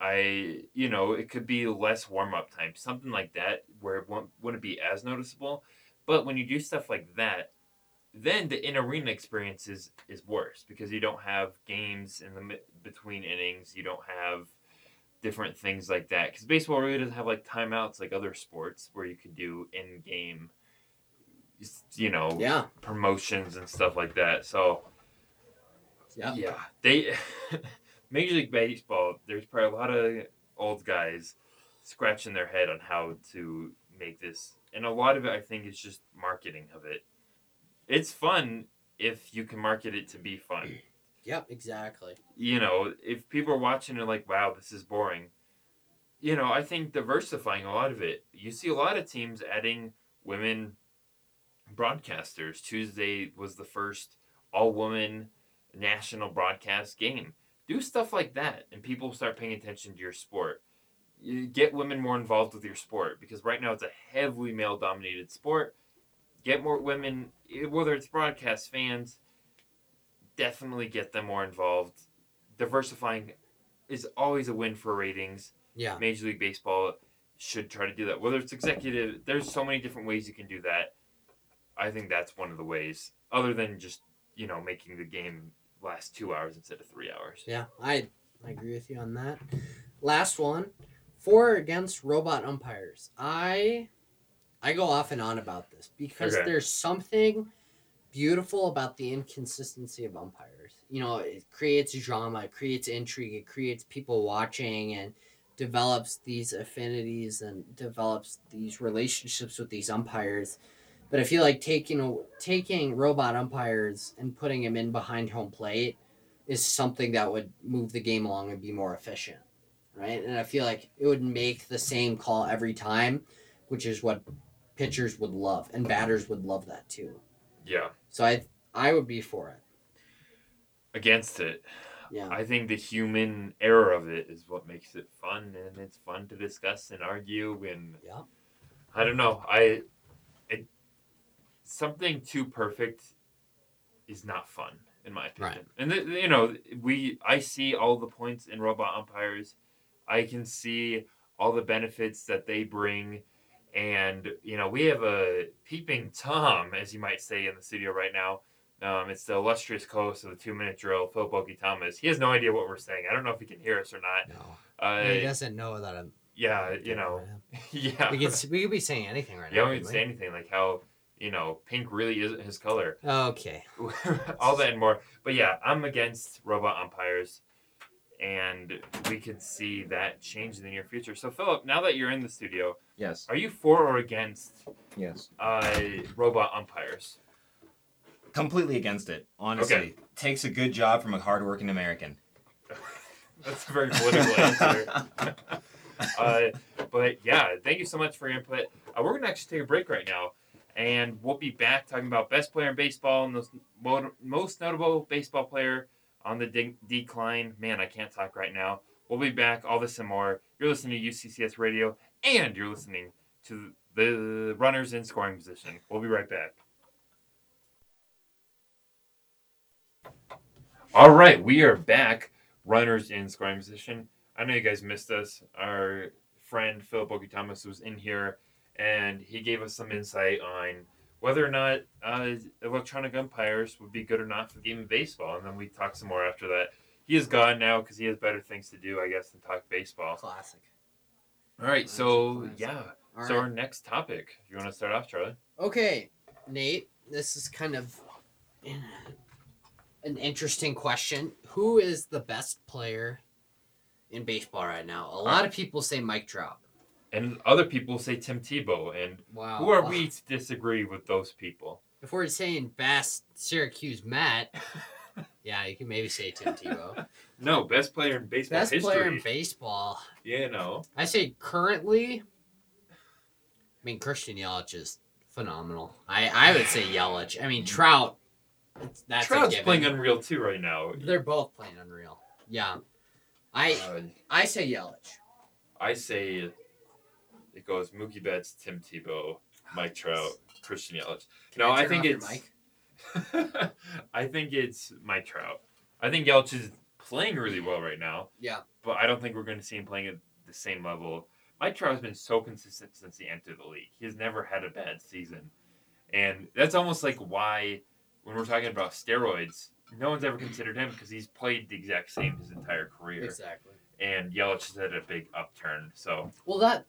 It could be less warm-up time, something like that, where it wouldn't be as noticeable. But when you do stuff like that, then the in-arena experience is worse because you don't have games in the between innings. You don't have different things like that because baseball really doesn't have like timeouts like other sports where you could do in-game, promotions and stuff like that. So. Yeah. They Major League Baseball, there's probably a lot of old guys scratching their head on how to make this. And a lot of it, I think, is just marketing of it. It's fun if you can market it to be fun. Yep, exactly. If people are watching and like, wow, this is boring. I think diversifying a lot of it. You see a lot of teams adding women broadcasters. Tuesday was the first all-woman national broadcast game. Do stuff like that and people start paying attention to your sport. You get women more involved with your sport because right now it's a heavily male dominated sport. Get more women, whether it's broadcast fans, definitely get them more involved. Diversifying is always a win for ratings. Yeah. Major League Baseball should try to do that. Whether it's executive, there's so many different ways you can do that. I think that's one of the ways other than just, making the game last 2 hours instead of 3 hours. Yeah, I agree with you on that. Last one, for or against robot umpires. I go off and on about this because there's something beautiful about the inconsistency of umpires. It creates drama, it creates intrigue, it creates people watching and develops these affinities and develops these relationships with these umpires. But I feel like taking robot umpires and putting them in behind home plate is something that would move the game along and be more efficient, right? And I feel like it would make the same call every time, which is what pitchers would love, and batters would love that too. Yeah. So I would be for it. Against it. Yeah. I think the human error of it is what makes it fun, and it's fun to discuss and argue. And yeah. I don't know. Something too perfect is not fun, in my opinion. Right. And, I see all the points in robot umpires. I can see all the benefits that they bring. And, we have a peeping Tom, as you might say, in the studio right now. It's the illustrious co-host of the 2-Minute Drill, Phil Bokey Thomas. He has no idea what we're saying. I don't know if he can hear us or not. No. He doesn't know that I'm... Yeah, Yeah. We could be saying anything right now. Yeah, we could say anything, like how... pink really isn't his color. Okay. All that and more. But yeah, I'm against robot umpires, and we could see that change in the near future. So, Philip, now that you're in the studio, yes, are you for or against robot umpires? Completely against it, honestly. Okay. Takes a good job from a hardworking American. That's a very political answer. But yeah, thank you so much for your input. We're going to actually take a break right now. And we'll be back talking about best player in baseball and the most notable baseball player on the decline. Man, I can't talk right now. We'll be back, all this and more. You're listening to UCCS Radio, and you're listening to the runners in scoring position. We'll be right back. All right, we are back, runners in scoring position. I know you guys missed us. Our friend Phil Bokey Thomas was in here. And he gave us some insight on whether or not electronic umpires would be good or not for the game of baseball. And then we talked some more after that. He is gone now because he has better things to do, I guess, than talk baseball. Classic. All right, so, yeah. All so right. Our next topic. You want to start off, Charlie? Okay, Nate, this is kind of an interesting question. Who is the best player in baseball right now? A lot of people say Mike Trout. And other people say Tim Tebow. And who are we to disagree with those people? If we're saying best Syracuse Matt... Yeah, you can maybe say Tim Tebow. No, best player in baseball history. Best player in baseball. Yeah, no. I say currently, I mean, Christian Yelich is phenomenal. I would say Yelich. I mean, Trout, that's a given. Trout's playing unreal, too, right now. They're both playing unreal. Yeah. I say Yelich. I say it goes Mookie Betts, Tim Tebow, Mike Trout, Christian Yelich. No, I think it's... I think it's Mike Trout. I think Yelich is playing really well right now. Yeah. But I don't think we're going to see him playing at the same level. Mike Trout has been so consistent since he entered the league. He has never had a bad season. And that's almost like why, when we're talking about steroids, no one's ever considered him because he's played the exact same his entire career. Exactly. And Yelich has had a big upturn. So. Well, that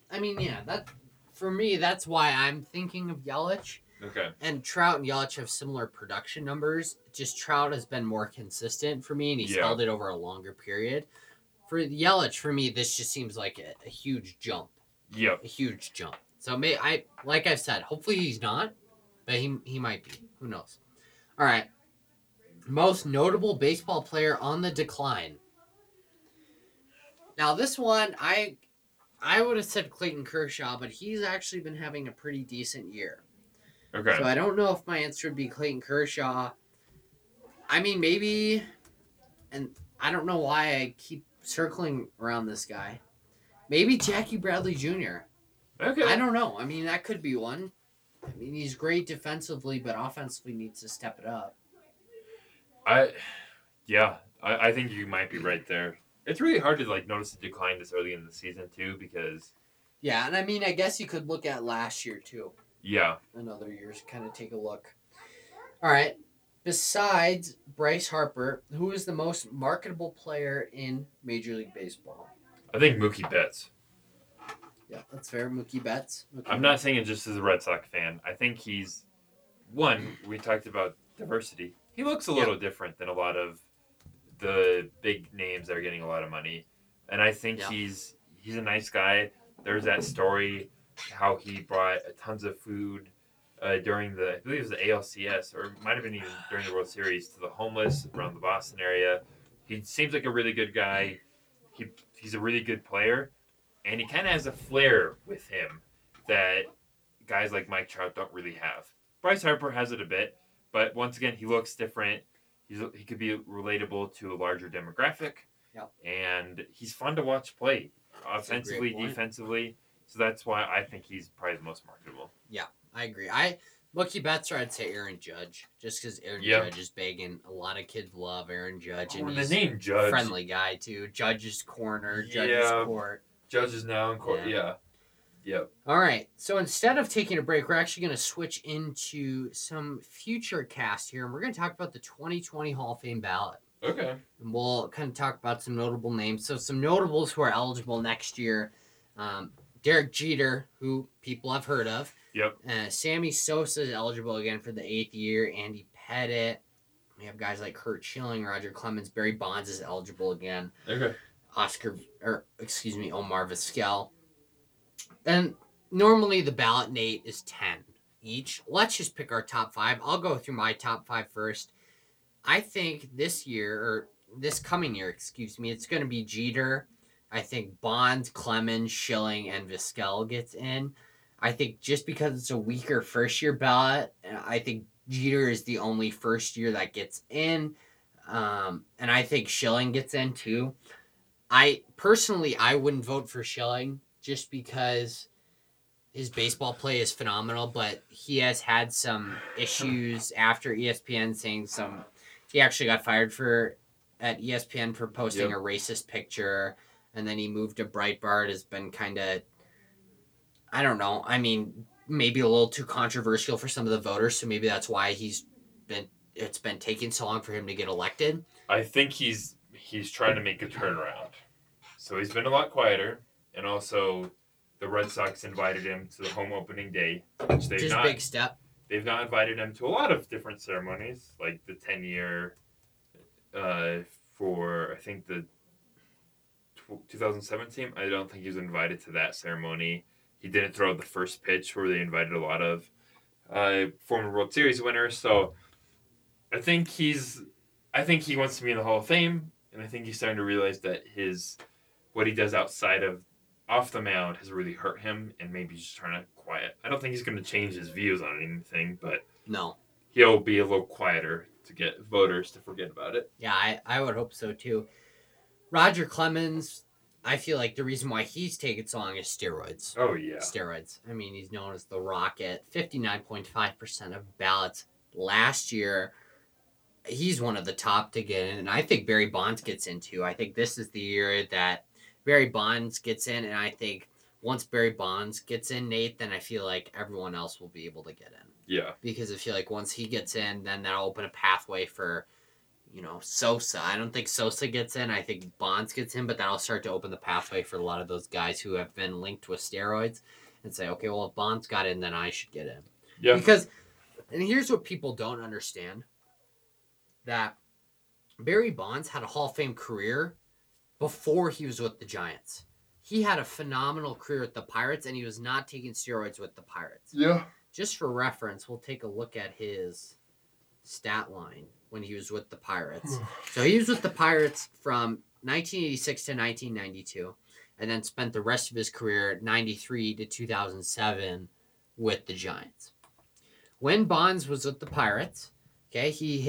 for me, that's why I'm thinking of Yelich. Okay. And Trout and Yelich have similar production numbers. Just Trout has been more consistent for me, and he's held it over a longer period. For Yelich, for me, this just seems like a huge jump. Yep. A huge jump. So, like I've said, hopefully he's not, but he might be. Who knows? All right. Most notable baseball player on the decline. Now, this one, I would have said Clayton Kershaw, but he's actually been having a pretty decent year. Okay. So I don't know if my answer would be Clayton Kershaw. I mean, maybe, and I don't know why I keep circling around this guy. Maybe Jackie Bradley Jr. Okay. I don't know. I mean, that could be one. I mean, he's great defensively, but offensively needs to step it up. I think you might be right there. It's really hard to notice a decline this early in the season too, because. Yeah, and I mean, I guess you could look at last year too. Yeah. Another year's kind of take a look. All right. Besides Bryce Harper, who is the most marketable player in Major League Baseball? I think Mookie Betts. Yeah, that's fair. Mookie Betts. I'm not saying it just as a Red Sox fan. I think he's one. We talked about diversity. He looks a little different than a lot of the big names that are getting a lot of money, and I think he's a nice guy. There's that story. How he brought tons of food during I believe it was the ALCS, or it might have been even during the World Series, to the homeless around the Boston area. He seems like a really good guy. He's a really good player, and he kind of has a flair with him that guys like Mike Trout don't really have. Bryce Harper has it a bit, but once again, he looks different. He could be relatable to a larger demographic, and he's fun to watch play offensively, defensively. So that's why I think he's probably the most marketable. Yeah, I agree. Mookie Betts, or I'd say Aaron Judge, just because Aaron Judge is big, and a lot of kids love Aaron Judge. And he's the name Judge. Friendly guy, too. Judge's Corner, Judge's Court. Judge is now in court, Yep. All right, so instead of taking a break, we're actually going to switch into some future cast here, and we're going to talk about the 2020 Hall of Fame ballot. Okay. And we'll kind of talk about some notable names. So some notables who are eligible next year, Derek Jeter, who people have heard of. Yep. Sammy Sosa is eligible again for the 8th year. Andy Pettit. We have guys like Curt Schilling, Roger Clemens. Barry Bonds is eligible again. Okay. Omar Vizquel. And normally the ballot, Nate, is 10 each. Let's just pick our top 5. I'll go through my top 5 first. I think this coming year, it's going to be Jeter. I think Bonds, Clemens, Schilling, and Vizquel gets in. I think just because it's a weaker first-year ballot, I think Jeter is the only first year that gets in. And I think Schilling gets in, too. I wouldn't vote for Schilling just because his baseball play is phenomenal, but he has had some issues after ESPN saying he actually got fired at ESPN for posting a racist picture. And then he moved to Breitbart, has been kind of, I don't know, I mean, maybe a little too controversial for some of the voters, so maybe that's why it's been taking so long for him to get elected. I think he's he's trying to make a turnaround. So he's been a lot quieter, and also the Red Sox invited him to the home opening day, which they've not. Big step. They've not invited him to a lot of different ceremonies, like the 10-year for, I think, the 2017. I don't think he was invited to that ceremony. He didn't throw the first pitch, where they invited a lot of former World Series winners. So I think he wants to be in the Hall of Fame, and I think he's starting to realize that what he does outside of off the mound has really hurt him, and maybe he's just trying to quiet. I don't think he's going to change his views on anything, but no, he'll be a little quieter to get voters to forget about it. Yeah, I would hope so too. Roger Clemens, I feel like the reason why he's taken so long is steroids. Oh, yeah. Steroids. I mean, he's known as the Rocket. 59.5% of ballots last year. He's one of the top to get in, and I think Barry Bonds gets in too. I think this is the year that Barry Bonds gets in, and I think once Barry Bonds gets in, Nate, then I feel like everyone else will be able to get in. Yeah. Because I feel like once he gets in, then that'll open a pathway for... Sosa. I don't think Sosa gets in. I think Bonds gets in, but that'll start to open the pathway for a lot of those guys who have been linked with steroids and say, okay, well, if Bonds got in, then I should get in. Yeah. Because, and here's what people don't understand, that Barry Bonds had a Hall of Fame career before he was with the Giants. He had a phenomenal career with the Pirates, and he was not taking steroids with the Pirates. Yeah. Just for reference, we'll take a look at his stat line when he was with the Pirates. So he was with the Pirates from 1986 to 1992, and then spent the rest of his career, 93 to 2007, with the Giants. When Bonds was with the Pirates, okay, he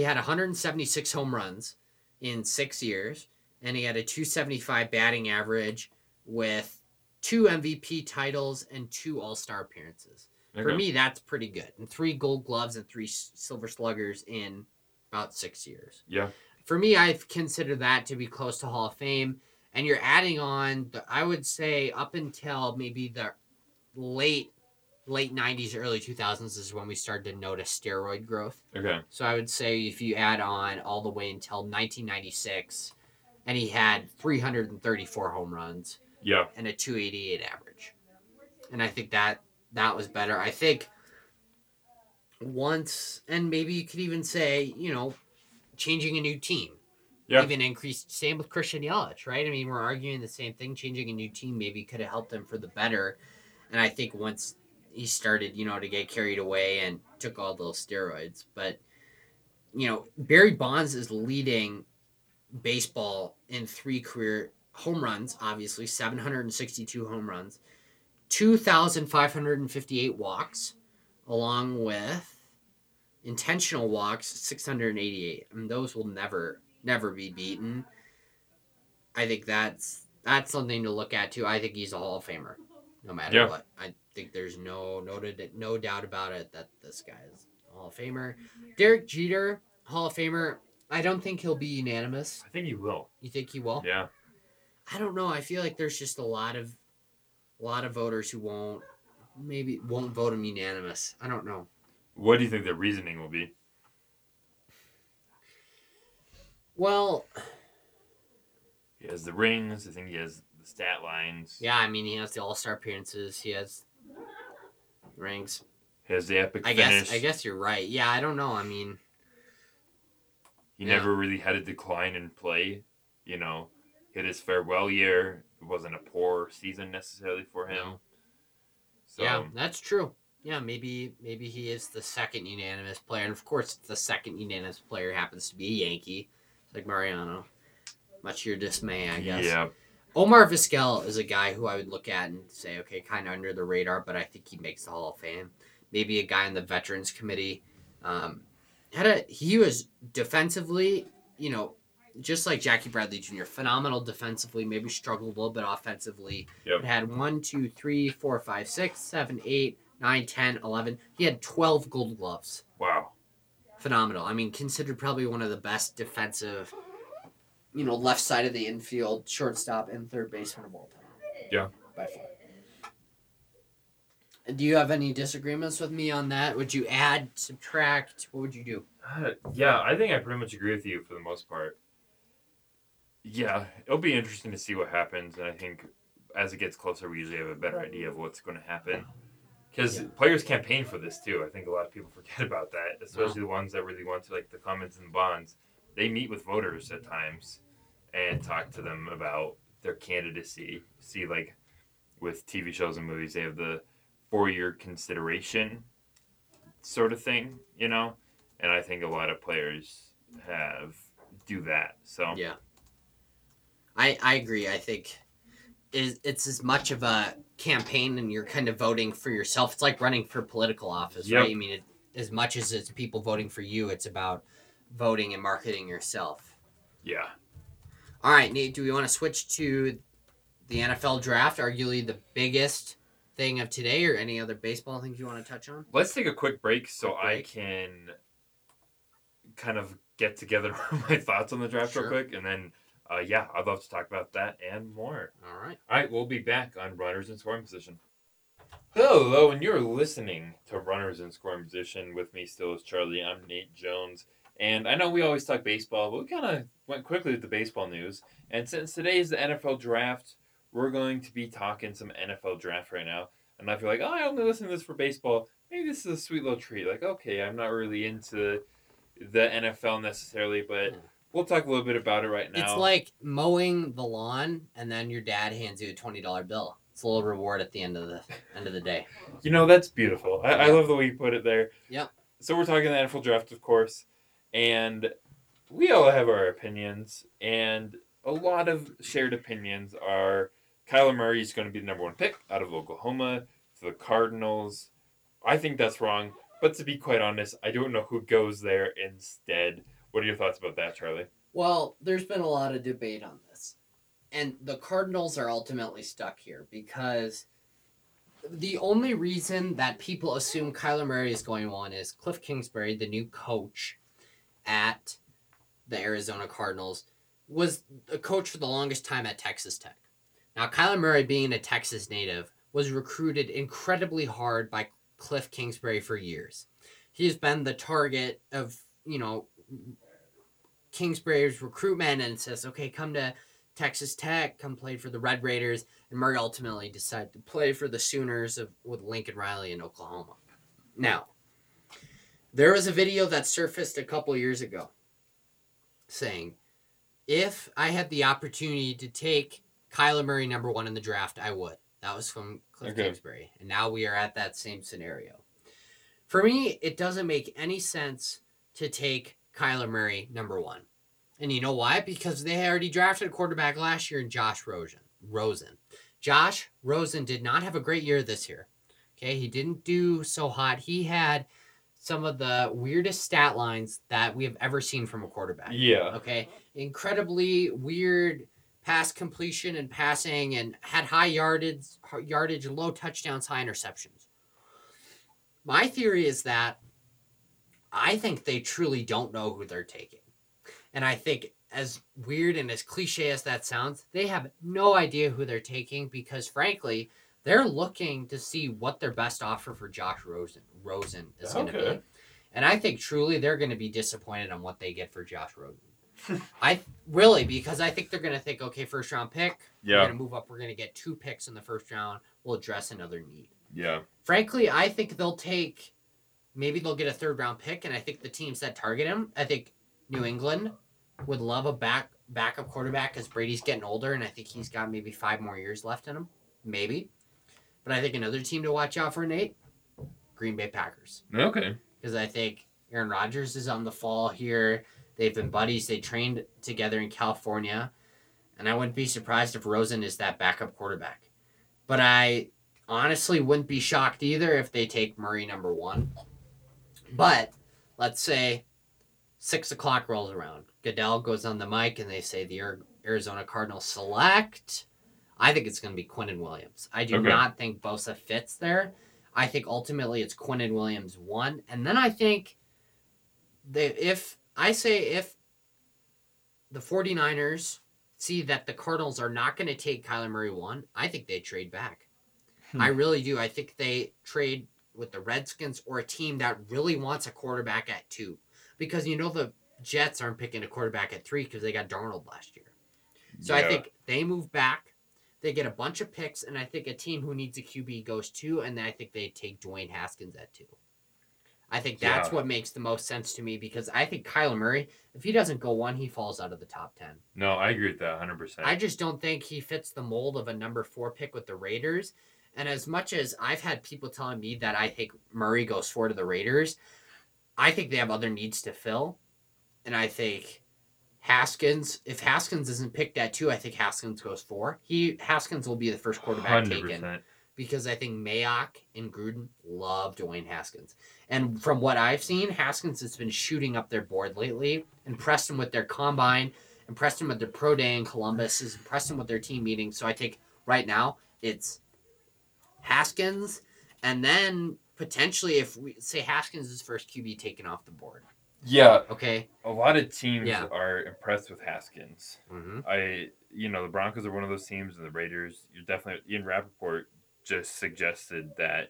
had 176 home runs in 6 years, and he had a .275 batting average with 2 MVP titles and 2 All-Star appearances. For me, that's pretty good. And 3 Gold Gloves and 3 Silver Sluggers in about 6 years. Yeah. For me, I consider that to be close to Hall of Fame. And you're adding on, I would say, up until maybe the late 90s, early 2000s is when we started to notice steroid growth. Okay. So I would say if you add on all the way until 1996, and he had 334 home runs. Yeah. And a .288 average. And I think that was better. I think once, and maybe you could even say, changing a new team. Yeah. Even increased, same with Christian Yelich, right? I mean, we're arguing the same thing. Changing a new team maybe could have helped him for the better. And I think once he started, to get carried away and took all those steroids. But, Barry Bonds is leading baseball in 3 career home runs, obviously, 762 home runs. 2,558 walks, along with intentional walks, 688. I mean, those will never be beaten. I think that's something to look at too. I think he's a Hall of Famer, no matter what. I think there's no doubt about it that this guy is a Hall of Famer. Derek Jeter, Hall of Famer. I don't think he'll be unanimous. I think he will. You think he will? Yeah. I don't know. I feel like there's just a lot of voters who won't vote him unanimous. I don't know. What do you think the reasoning will be? Well, he has the rings. I think he has the stat lines. Yeah, I mean, he has the All-Star appearances. He has rings. He has the epic finish. I guess you're right. Yeah, I don't know. I mean, he never really had a decline in play. Hit his farewell year. It wasn't a poor season necessarily for him. No. So, yeah, that's true. Yeah, maybe he is the second unanimous player. And, of course, the second unanimous player happens to be a Yankee. It's like Mariano. Much to your dismay, I guess. Yeah. Omar Vizquel is a guy who I would look at and say, okay, kind of under the radar, but I think he makes the Hall of Fame. Maybe a guy in the Veterans Committee. He was defensively, just like Jackie Bradley Jr., phenomenal defensively, maybe struggled a little bit offensively. Yep. But had 1, 2, 3, 4, 5, 6, 7, 8, 9, 10, 11. He had 12 Gold Gloves. Wow. Phenomenal. I mean, considered probably one of the best defensive, left side of the infield, shortstop, and third baseman of all time. Yeah. By far. And do you have any disagreements with me on that? Would you add, subtract? What would you do? Yeah, I think I pretty much agree with you for the most part. Yeah, it'll be interesting to see what happens. And I think as it gets closer, we usually have a better idea of what's going to happen. Because players campaign for this, too. I think a lot of people forget about that, especially the ones that really want to, like the Clemens and Bonds. They meet with voters at times and talk to them about their candidacy. See, like, with TV shows and movies, they have the four-year consideration sort of thing, you know? And I think a lot of players do that, so. Yeah. I agree. I think it's as much of a campaign and you're kind of voting for yourself. It's like running for political office, right? I mean, as much as it's people voting for you, it's about voting and marketing yourself. Yeah. All right, Nate, do we want to switch to the NFL draft, arguably the biggest thing of today, or any other baseball things you want to touch on? Let's take a quick break I can kind of get together my thoughts on the draft real quick, and then I'd love to talk about that and more. All right, we'll be back on Runners in Scoring Position. Hello, and you're listening to Runners in Scoring Position. With me still is Charlie. I'm Nate Jones. And I know we always talk baseball, but we kind of went quickly with the baseball news. And since today is the NFL draft, we're going to be talking some NFL draft right now. And if you're like, oh, I only listen to this for baseball, maybe this is a sweet little treat. Like, okay, I'm not really into the NFL necessarily, but we'll talk a little bit about it right now. It's like mowing the lawn, and then your dad hands you a $20 bill. It's a little reward at the end of the day. You know, that's beautiful. I love the way you put it there. Yep. So we're talking the NFL draft, of course. And we all have our opinions, and a lot of shared opinions are Kyler Murray is going to be the number one pick out of Oklahoma to the Cardinals. I think that's wrong, but to be quite honest, I don't know who goes there instead. What are your thoughts about that, Charlie? Well, there's been a lot of debate on this, and the Cardinals are ultimately stuck here because the only reason that people assume Kyler Murray is going on is Cliff Kingsbury, the new coach at the Arizona Cardinals, was a coach for the longest time at Texas Tech. Now, Kyler Murray, being a Texas native, was recruited incredibly hard by Cliff Kingsbury for years. He has been the target of, you know, Kingsbury's recruitment, and says, okay, come to Texas Tech, come play for the Red Raiders, and Murray ultimately decided to play for the Sooners with Lincoln Riley in Oklahoma. Now, there was a video that surfaced a couple years ago saying, if I had the opportunity to take Kyler Murray number one in the draft, I would. That was from Cliff Kingsbury. And now we are at that same scenario. For me, it doesn't make any sense to take Kyler Murray number one. And you know why? Because they already drafted a quarterback last year in Josh Rosen. Josh Rosen did not have a great year this year. Okay, he didn't do so hot. He had some of the weirdest stat lines that we have ever seen from a quarterback. Yeah. Okay. Incredibly weird pass completion and passing, and had high yardage, low touchdowns, high interceptions. My theory is that I think they truly don't know who they're taking. And I think, as weird and as cliche as that sounds, they have no idea who they're taking because, frankly, they're looking to see what their best offer for Josh Rosen is going to be. And I think truly they're going to be disappointed on what they get for Josh Rosen. Because I think they're going to think, okay, first round pick. Yeah. We're going to move up. We're going to get two picks in the first round. We'll address another need. Yeah. Frankly, I think they'll get a third round pick. And I think the teams that target him, I think New England would love a backup quarterback because Brady's getting older. And I think he's got maybe 5 more years left in him. Maybe. But I think another team to watch out for, Nate, Green Bay Packers. Okay. Because I think Aaron Rodgers is on the fall here. They've been buddies. They trained together in California. And I wouldn't be surprised if Rosen is that backup quarterback. But I honestly wouldn't be shocked either if they take Murray number one. But let's say 6 o'clock rolls around. Goodell goes on the mic and they say the Arizona Cardinals select... I think it's going to be Quinnen Williams. I do not think Bosa fits there. I think ultimately it's Quinnen Williams 1. And then I think if the 49ers see that the Cardinals are not going to take Kyler Murray 1, I think they trade back. I really do. I think they trade with the Redskins or a team that really wants a quarterback at 2. Because you know the Jets aren't picking a quarterback at 3 because they got Darnold last year. So I think they move back. They get a bunch of picks, and I think a team who needs a QB goes two, and I think they take Dwayne Haskins at two. I think that's what makes the most sense to me, because I think Kyler Murray, if he doesn't go one, he falls out of the top 10. No, I agree with that 100%. I just don't think he fits the mold of a number 4 pick with the Raiders. And as much as I've had people telling me that I think Murray goes 4 to the Raiders, I think they have other needs to fill. And I think Haskins, if Haskins isn't picked at 2, I think Haskins goes 4. Haskins will be the first quarterback 100%. Taken. Because I think Mayock and Gruden love Dwayne Haskins. And from what I've seen, Haskins has been shooting up their board lately, impressed him with their combine, impressed him with their pro day in Columbus, has impressed him with their team meeting. So I think right now it's Haskins, and then potentially if we say Haskins is first QB taken off the board. Yeah. Okay. A lot of teams are impressed with Haskins. Mm-hmm. The Broncos are one of those teams, and the Raiders, you're definitely, Ian Rappaport just suggested that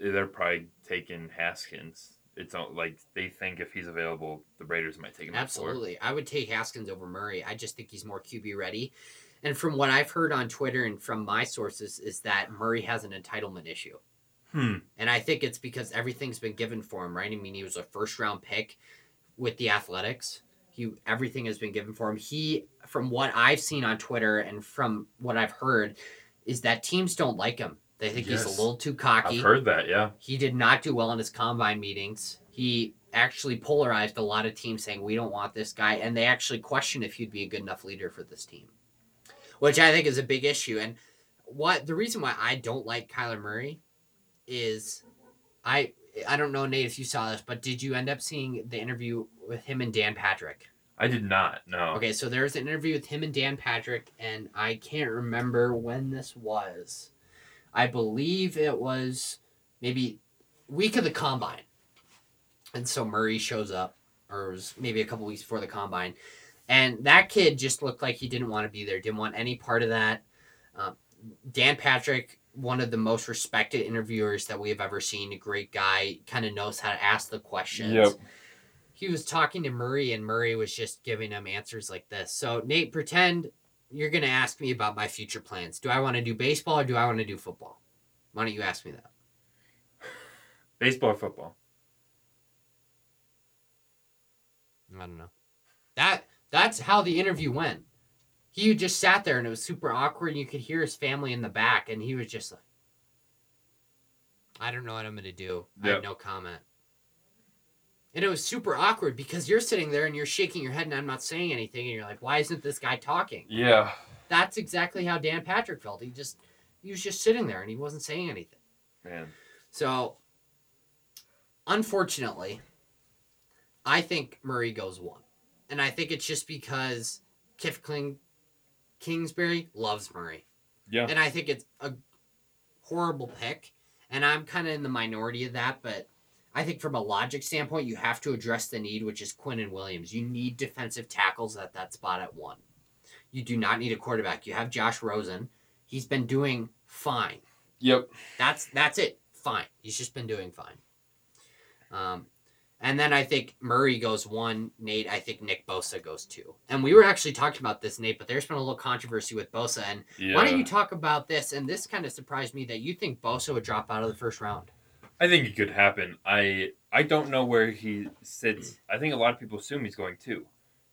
they're probably taking Haskins. It's not like they think if he's available, the Raiders might take him. Absolutely. I would take Haskins over Murray. I just think he's more QB ready. And from what I've heard on Twitter and from my sources is that Murray has an entitlement issue. And I think it's because everything's been given for him, right? I mean, he was a first-round pick with the Athletics. Everything has been given for him. He, from what I've seen on Twitter and from what I've heard, is that teams don't like him. They think he's a little too cocky. I've heard that, yeah. He did not do well in his combine meetings. He actually polarized a lot of teams saying, we don't want this guy, and they actually questioned if he'd be a good enough leader for this team, which I think is a big issue. And the reason why I don't like Kyler Murray is, I don't know, Nate, if you saw this, but did you end up seeing the interview with him and Dan Patrick? I did not, no. Okay, so there's an interview with him and Dan Patrick, and I can't remember when this was. I believe it was maybe week of the Combine. And so Murray shows up, or it was maybe a couple weeks before the Combine. And that kid just looked like he didn't want to be there, didn't want any part of that. Dan Patrick, one of the most respected interviewers that we have ever seen, a great guy, kind of knows how to ask the questions. Yep. He was talking to Murray, and Murray was just giving him answers like this. So, Nate, pretend you're going to ask me about my future plans. Do I want to do baseball or do I want to do football? Why don't you ask me that? Baseball or football? I don't know. That's how the interview went. He just sat there, and it was super awkward, and you could hear his family in the back, and he was just like, I don't know what I'm going to do. Yep. I have no comment. And it was super awkward because you're sitting there and you're shaking your head and I'm not saying anything. And you're like, why isn't this guy talking? Yeah. That's exactly how Dan Patrick felt. He was just sitting there and he wasn't saying anything. Man. So, unfortunately, I think Murray goes one. And I think it's just because Cliff Kingsbury loves Murray. Yeah. And I think it's a horrible pick. And I'm kind of in the minority of that, but I think from a logic standpoint, you have to address the need, which is Quinnen Williams. You need defensive tackles at that spot at one. You do not need a quarterback. You have Josh Rosen. He's been doing fine. Yep. That's it. Fine. He's just been doing fine. And then I think Murray goes one, Nate. I think Nick Bosa goes two. And we were actually talking about this, Nate, but there's been a little controversy with Bosa. And why don't you talk about this? And this kind of surprised me that you think Bosa would drop out of the first round. I think it could happen. I don't know where he sits. I think a lot of people assume he's going two.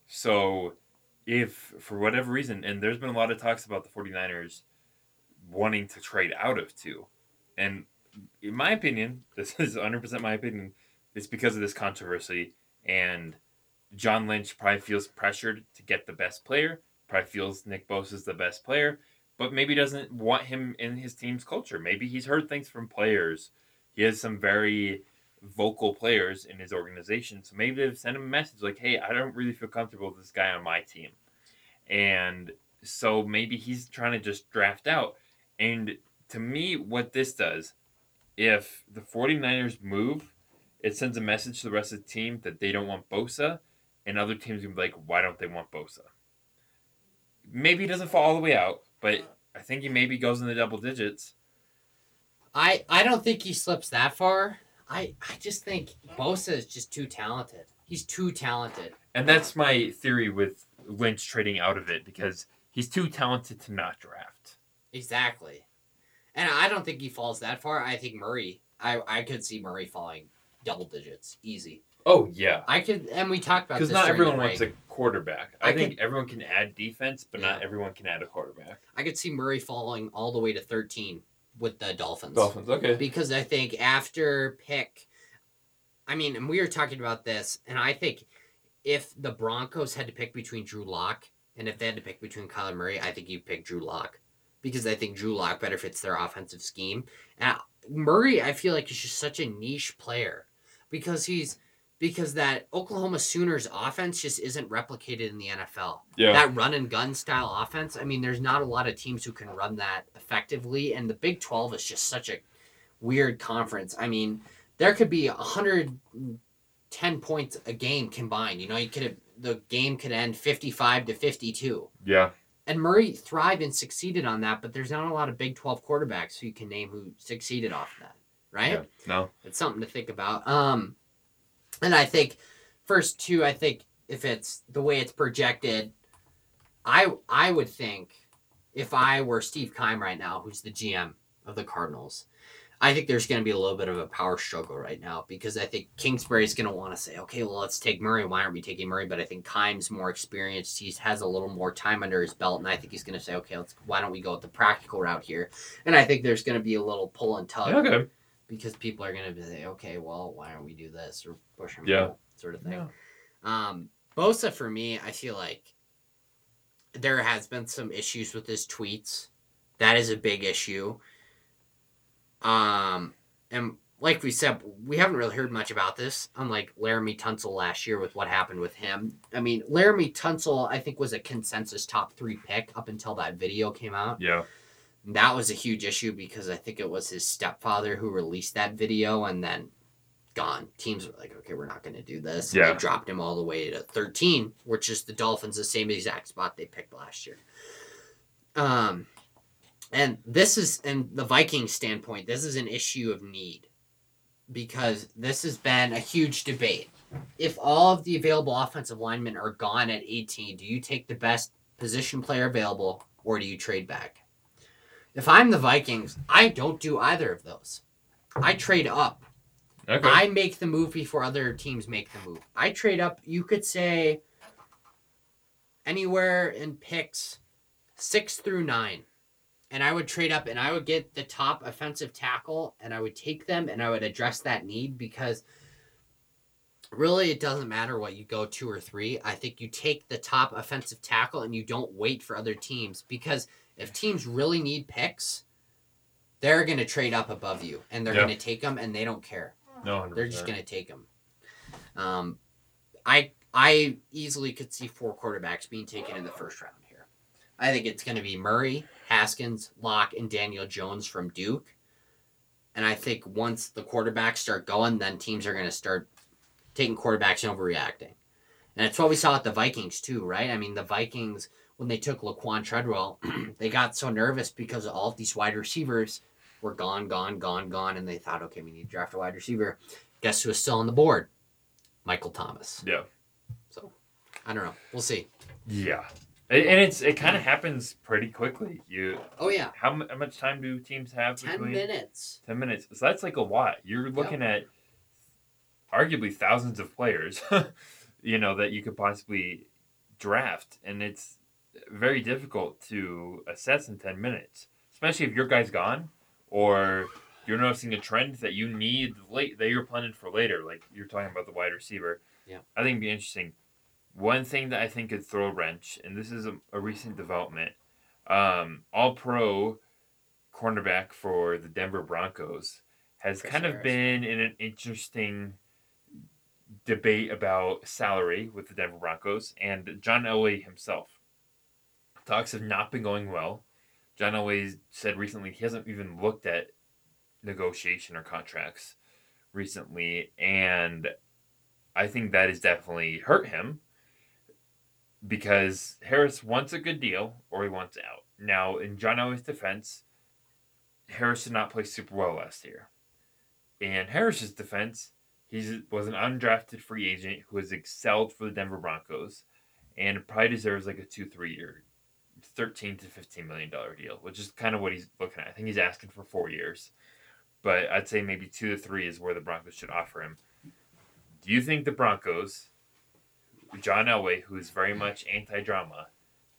So if, for whatever reason, and there's been a lot of talks about the 49ers wanting to trade out of two. And in my opinion, this is 100% my opinion, it's because of this controversy. And John Lynch probably feels pressured to get the best player, probably feels Nick Bosa is the best player, but maybe doesn't want him in his team's culture. Maybe he's heard things from players. He has some very vocal players in his organization. So maybe they've sent him a message like, hey, I don't really feel comfortable with this guy on my team. And so maybe he's trying to just draft out. And to me, what this does, if the 49ers move, it sends a message to the rest of the team that they don't want Bosa. And other teams will be like, why don't they want Bosa? Maybe he doesn't fall all the way out, but I think he maybe goes in the double digits. I don't think he slips that far. I just think Bosa is just too talented. He's too talented. And that's my theory with Lynch trading out of it because he's too talented to not draft. Exactly. And I don't think he falls that far. I think Murray, I could see Murray falling double digits. Easy. Oh, yeah. I could, and we talked about this. Because not everyone wants a quarterback. I think everyone can add defense, but not everyone can add a quarterback. I could see Murray falling all the way to 13 with the Dolphins. Dolphins, okay. Because I think after pick, I mean, and we were talking about this, and I think if the Broncos had to pick between Drew Lock and if they had to pick between Kyler Murray, I think you'd pick Drew Lock. Because I think Drew Lock better fits their offensive scheme. And Murray, I feel like, is just such a niche player because because that Oklahoma Sooners offense just isn't replicated in the NFL. Yeah. That run-and-gun style offense, I mean, there's not a lot of teams who can run that effectively, and the Big 12 is just such a weird conference. I mean, there could be 110 points a game combined. You know, the game could end 55-52. Yeah. And Murray thrived and succeeded on that, but there's not a lot of Big 12 quarterbacks who you can name who succeeded off that, right? Yeah. No. It's something to think about. And I think first two, I think if it's the way it's projected, I would think if I were Steve Keim right now, who's the GM of the Cardinals, I think there's going to be a little bit of a power struggle right now because I think Kingsbury's going to want to say, okay, well, let's take Murray. Why aren't we taking Murray? But I think Keim's more experienced. He has a little more time under his belt, and I think he's going to say, okay, why don't we go with the practical route here? And I think there's going to be a little pull and tug. Okay. Because people are going to say, okay, well, why don't we do this or push him out, sort of thing. Yeah. Bosa, for me, I feel like there has been some issues with his tweets. That is a big issue. And like we said, we haven't really heard much about this, unlike Laramie Tunsil last year with what happened with him. I mean, Laramie Tunsil, I think, was a consensus top 3 pick up until that video came out. Yeah. That was a huge issue because I think it was his stepfather who released that video and then gone. Teams were like, okay, we're not going to do this. Yeah. They dropped him all the way to 13, which is the Dolphins, the same exact spot they picked last year. And this is, in the Vikings standpoint, this is an issue of need because this has been a huge debate. If all of the available offensive linemen are gone at 18, do you take the best position player available or do you trade back? If I'm the Vikings, I don't do either of those. I trade up. Okay. I make the move before other teams make the move. I trade up, you could say, anywhere in picks 6 through 9. And I would trade up and I would get the top offensive tackle and I would take them and I would address that need because really it doesn't matter what you go 2 or 3. I think you take the top offensive tackle and you don't wait for other teams because if teams really need picks, they're going to trade up above you, and they're going to take them, and they don't care. No, 100%. They're just going to take them. I easily could see 4 quarterbacks being taken in the first round here. I think it's going to be Murray, Haskins, Locke, and Daniel Jones from Duke. And I think once the quarterbacks start going, then teams are going to start taking quarterbacks and overreacting. And that's what we saw at the Vikings, too, right? I mean, the Vikings, when they took Laquan Treadwell, they got so nervous because all of these wide receivers were gone. And they thought, okay, we need to draft a wide receiver. Guess who is still on the board? Michael Thomas. Yeah. So, I don't know. We'll see. Yeah. And it kind of happens pretty quickly. How much time do teams have? 10 minutes. 10 minutes. So that's like a lot. You're looking at arguably thousands of players, that you could possibly draft. And it's very difficult to assess in 10 minutes, especially if your guy's gone or you're noticing a trend that you need late, that you're planning for later, like you're talking about the wide receiver. Yeah. I think it'd be interesting. One thing that I think could throw a wrench, and this is a recent development, all-pro cornerback for the Denver Broncos has Chris kind Harris. Of been in an interesting debate about salary with the Denver Broncos and John Elway himself. Talks have not been going well. John Elway said recently he hasn't even looked at negotiation or contracts recently, and I think that has definitely hurt him because Harris wants a good deal or he wants out. Now, in John Elway's defense, Harris did not play super well last year. In Harris's defense, he was an undrafted free agent who has excelled for the Denver Broncos. and probably deserves like a 2-3 year, $13 to $15 million deal, which is kind of what he's looking at. I think he's asking for 4 years, but I'd say maybe 2 to 3 is where the Broncos should offer him. Do you think the Broncos, John Elway, who is very much anti-drama,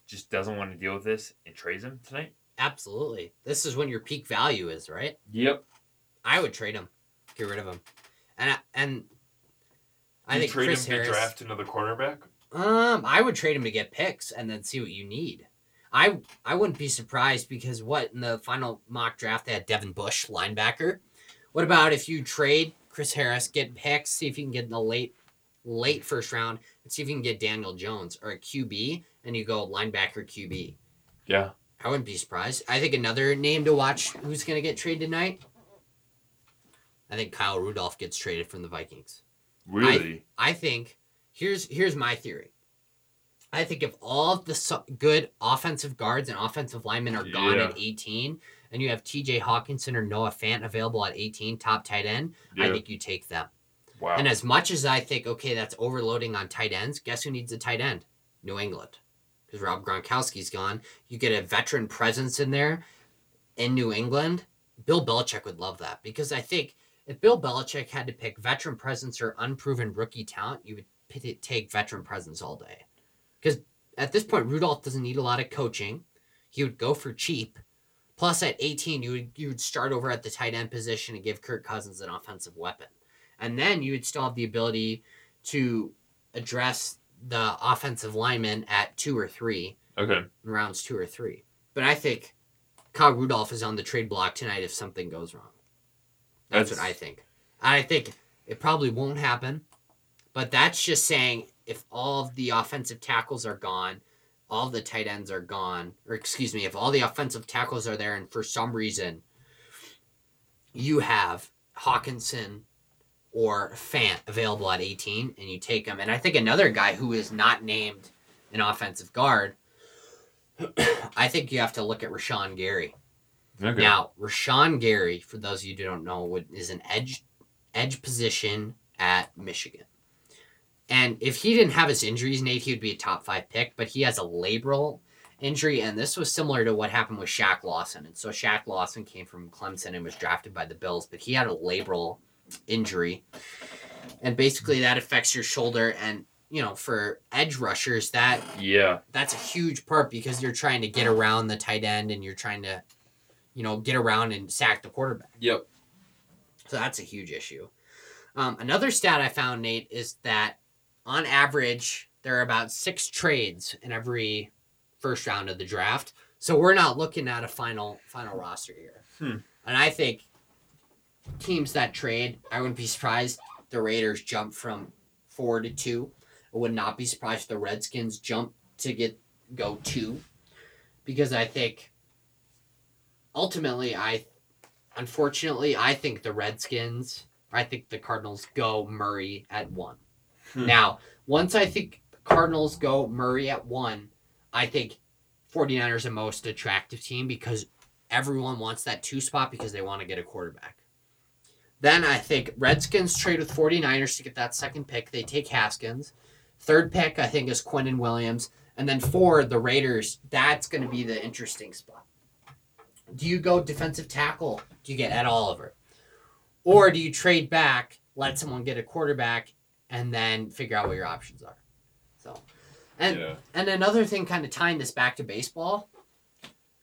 just doesn't want to deal with this and trades him tonight? Absolutely. This is when your peak value is, right? Yep. I would trade him, get rid of him, and I think trade Chris him Harris, to draft another cornerback. I would trade him to get picks and then see what you need. I wouldn't be surprised because what in the final mock draft they had Devin Bush, linebacker. What about if you trade Chris Harris, get picks, see if you can get in the late first round, and see if you can get Daniel Jones or a QB, and you go linebacker QB. Yeah. I wouldn't be surprised. I think another name to watch who's going to get traded tonight, I think Kyle Rudolph gets traded from the Vikings. Really? I think, here's my theory. I think if all of the good offensive guards and offensive linemen are gone at 18, and you have TJ Hawkinson or Noah Fant available at 18, top tight end, I think you take them. Wow. And as much as I think, okay, that's overloading on tight ends, guess who needs a tight end? New England. Because Rob Gronkowski's gone. You get a veteran presence in there in New England. Bill Belichick would love that. Because I think if Bill Belichick had to pick veteran presence or unproven rookie talent, you would take veteran presence all day. Because at this point, Rudolph doesn't need a lot of coaching. He would go for cheap. Plus, at 18, you would start over at the tight end position and give Kirk Cousins an offensive weapon. And then you would still have the ability to address the offensive lineman at 2 or 3. Okay. In rounds 2 or 3. But I think Kyle Rudolph is on the trade block tonight if something goes wrong. That's what I think. I think it probably won't happen. But that's just saying if all of the offensive tackles are gone, all the tight ends are gone, or excuse me, if all the offensive tackles are there and for some reason you have Hawkinson or Fant available at 18 and you take him. And I think another guy who is not named an offensive guard, I think you have to look at Rashawn Gary. Okay. Now, Rashawn Gary, for those of you who don't know, is an edge position at Michigan. And if he didn't have his injuries, Nate, he would be a top 5 pick, but he has a labral injury, and this was similar to what happened with Shaq Lawson. And so Shaq Lawson came from Clemson and was drafted by the Bills, but he had a labral injury. And basically that affects your shoulder, and you know, for edge rushers, that's a huge part because you're trying to get around the tight end and you're trying to, you know, get around and sack the quarterback. Yep. So that's a huge issue. Another stat I found, Nate, is that on average there are about 6 trades in every first round of the draft. So we're not looking at a final roster here. And I think teams that trade, I wouldn't be surprised the Raiders jump from 4 to 2. I would not be surprised if the Redskins jump to go 2, because I think ultimately, I think the Redskins, I think the Cardinals go Murray at 1. Now, once I think the Cardinals go Murray at 1, I think 49ers are the most attractive team because everyone wants that 2 spot because they want to get a quarterback. Then I think Redskins trade with 49ers to get that 2nd pick. They take Haskins. 3rd pick, I think, is Quinnen Williams. And then 4, the Raiders. That's going to be the interesting spot. Do you go defensive tackle? Do you get Ed Oliver? Or do you trade back, let someone get a quarterback, and then figure out what your options are? So, and another thing, kind of tying this back to baseball,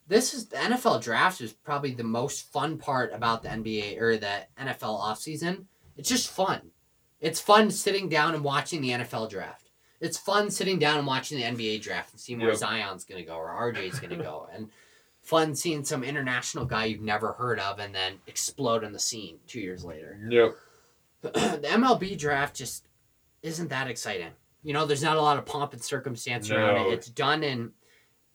this is the NFL draft is probably the most fun part about the NBA or the NFL offseason. It's just fun. It's fun sitting down and watching the NFL draft. It's fun sitting down and watching the NBA draft and seeing where Zion's going to go or RJ's going to go. And fun seeing some international guy you've never heard of and then explode on the scene 2 years later. Yep. The MLB draft just isn't that exciting. You know, there's not a lot of pomp and circumstance around it. It's done in,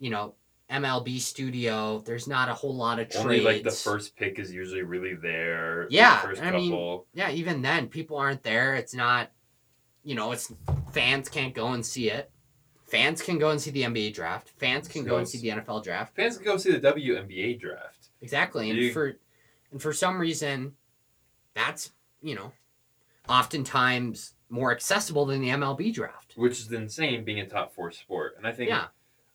you know, MLB studio. There's not a whole lot of trades. Only like the first pick is usually really there. Yeah, the first couple. Yeah, even then people aren't there. It's not, you know, it's fans can't go and see it. Fans can go and see the NBA draft. Fans can go and see the NFL draft. Fans can go see the WNBA draft. Exactly, and for some reason, that's, you know, oftentimes more accessible than the MLB draft. Which is insane, being a top four sport. And I think, yeah.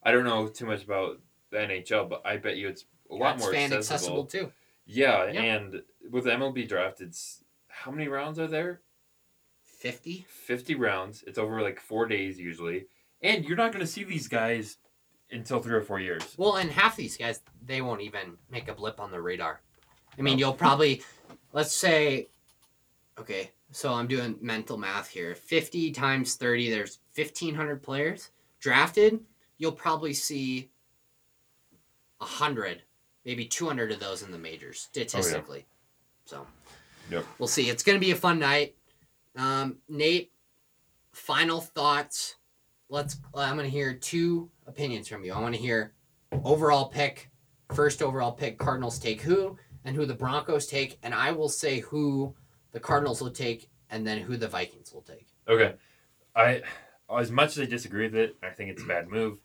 I don't know too much about the NHL, but I bet you it's a lot more accessible. It's fan accessible too. Yeah, and with the MLB draft, it's, how many rounds are there? 50? 50 rounds. It's over like 4 days usually. And you're not going to see these guys until 3 or 4 years. Well, and half these guys, they won't even make a blip on the radar. I mean, you'll probably, let's say, okay, so I'm doing mental math here. 50 times 30, there's 1,500 players drafted. You'll probably see 100, maybe 200 of those in the majors, statistically. Oh, yeah. So yep. We'll see. It's going to be a fun night. Nate, final thoughts. I'm going to hear two opinions from you. I want to hear overall pick, first overall pick, Cardinals take who, and who the Broncos take, and I will say who the Cardinals will take, and then who the Vikings will take. Okay. As much as I disagree with it, I think it's a bad move,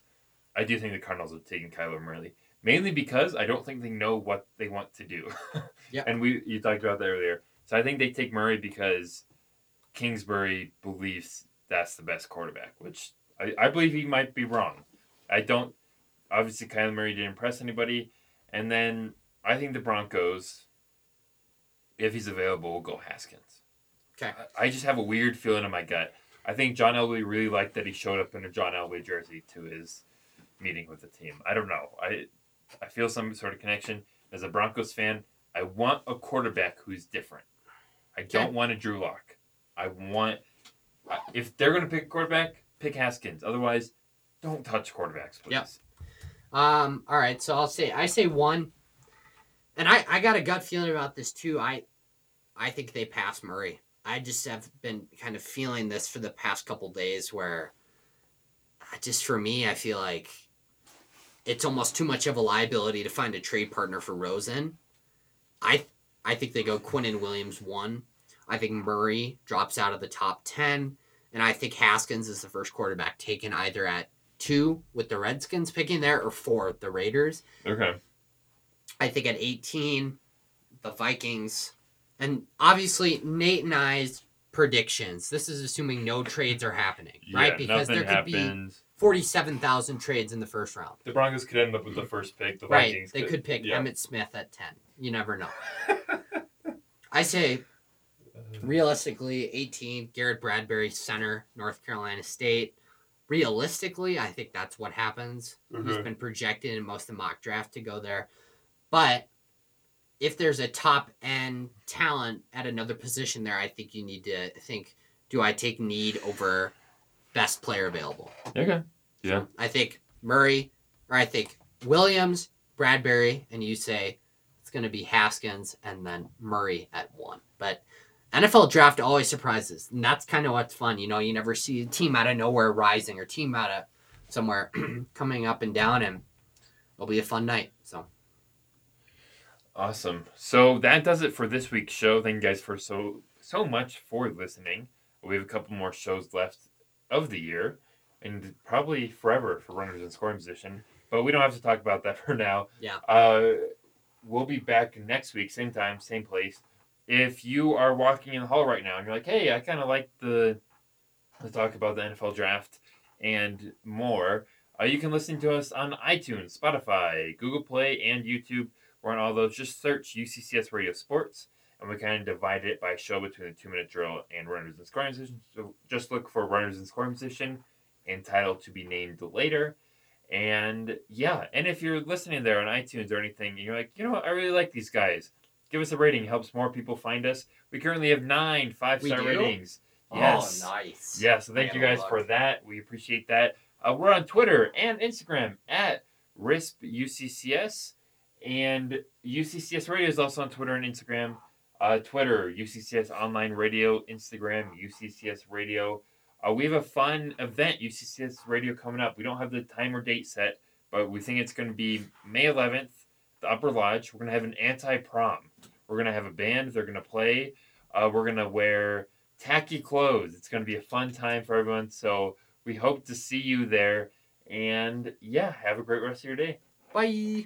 I do think the Cardinals have taken Kyler Murray. Mainly because I don't think they know what they want to do. Yeah. And you talked about that earlier. So I think they take Murray because Kingsbury believes that's the best quarterback, which I believe he might be wrong. Obviously Kyler Murray didn't impress anybody. And then I think the Broncos, if he's available, will go Haskins. Okay. I just have a weird feeling in my gut. I think John Elway really liked that he showed up in a John Elway jersey to his meeting with the team. I don't know. I feel some sort of connection. As a Broncos fan, I want a quarterback who's different. I don't want a Drew Lock. If they're going to pick a quarterback, pick Haskins. Otherwise, don't touch quarterbacks, please. Yep. All right, so I say one. And I got a gut feeling about this too. I think they pass Murray. I just have been kind of feeling this for the past couple days where just for me, I feel like it's almost too much of a liability to find a trade partner for Rosen. I think they go Quinnen Williams 1. I think Murray drops out of the top 10. And I think Haskins is the first quarterback taken either at 2 with the Redskins picking there or 4 with the Raiders. Okay. I think at 18, the Vikings. And obviously, Nate and I's predictions. This is assuming no trades are happening, right? Because there could be 47,000 trades in the first round. The Broncos could end up with the first pick. The Vikings They could pick Emmitt Smith at 10. You never know. I say, realistically, 18, Garrett Bradbury, center, North Carolina State. Realistically, I think that's what happens. Mm-hmm. He's been projected in most of the mock draft to go there. But if there's a top-end talent at another position there, I think you need to think, do I take need over best player available? Okay. Yeah. So I think Murray, or I think Williams, Bradbury, and you say it's going to be Haskins and then Murray at 1. But NFL draft always surprises, and that's kind of what's fun. You know, you never see a team out of nowhere rising or team out of somewhere coming up and down, and it'll be a fun night, so. Awesome. So that does it for this week's show. Thank you guys for so much for listening. We have a couple more shows left of the year and probably forever for runners in scoring position, but we don't have to talk about that for now. Yeah. We'll be back next week, same time, same place. If you are walking in the hall right now and you're like, hey, I kind of like the talk about the NFL draft and more, you can listen to us on iTunes, Spotify, Google Play, and YouTube. We're on all those. Just search UCCS Radio Sports, and we kind of divide it by show between the 2-minute drill and runners in scoring position. So just look for runners in scoring position and title to be named later. And yeah, and if you're listening there on iTunes or anything, and you're like, you know what, I really like these guys, give us a rating. It helps more people find us. We currently have 9 5-star ratings. Yes. Oh, nice. Yeah, so thank you guys for that. We appreciate that. We're on Twitter and Instagram at RISPUCCS. And UCCS Radio is also on Twitter and Instagram. Twitter, UCCS Online Radio. Instagram, UCCS Radio. We have a fun event, UCCS Radio, coming up. We don't have the time or date set, but we think it's going to be May 11th, the Upper Lodge. We're going to have an anti-prom. We're going to have a band. They're going to play. We're going to wear tacky clothes. It's going to be a fun time for everyone. So we hope to see you there. And, yeah, have a great rest of your day. Bye.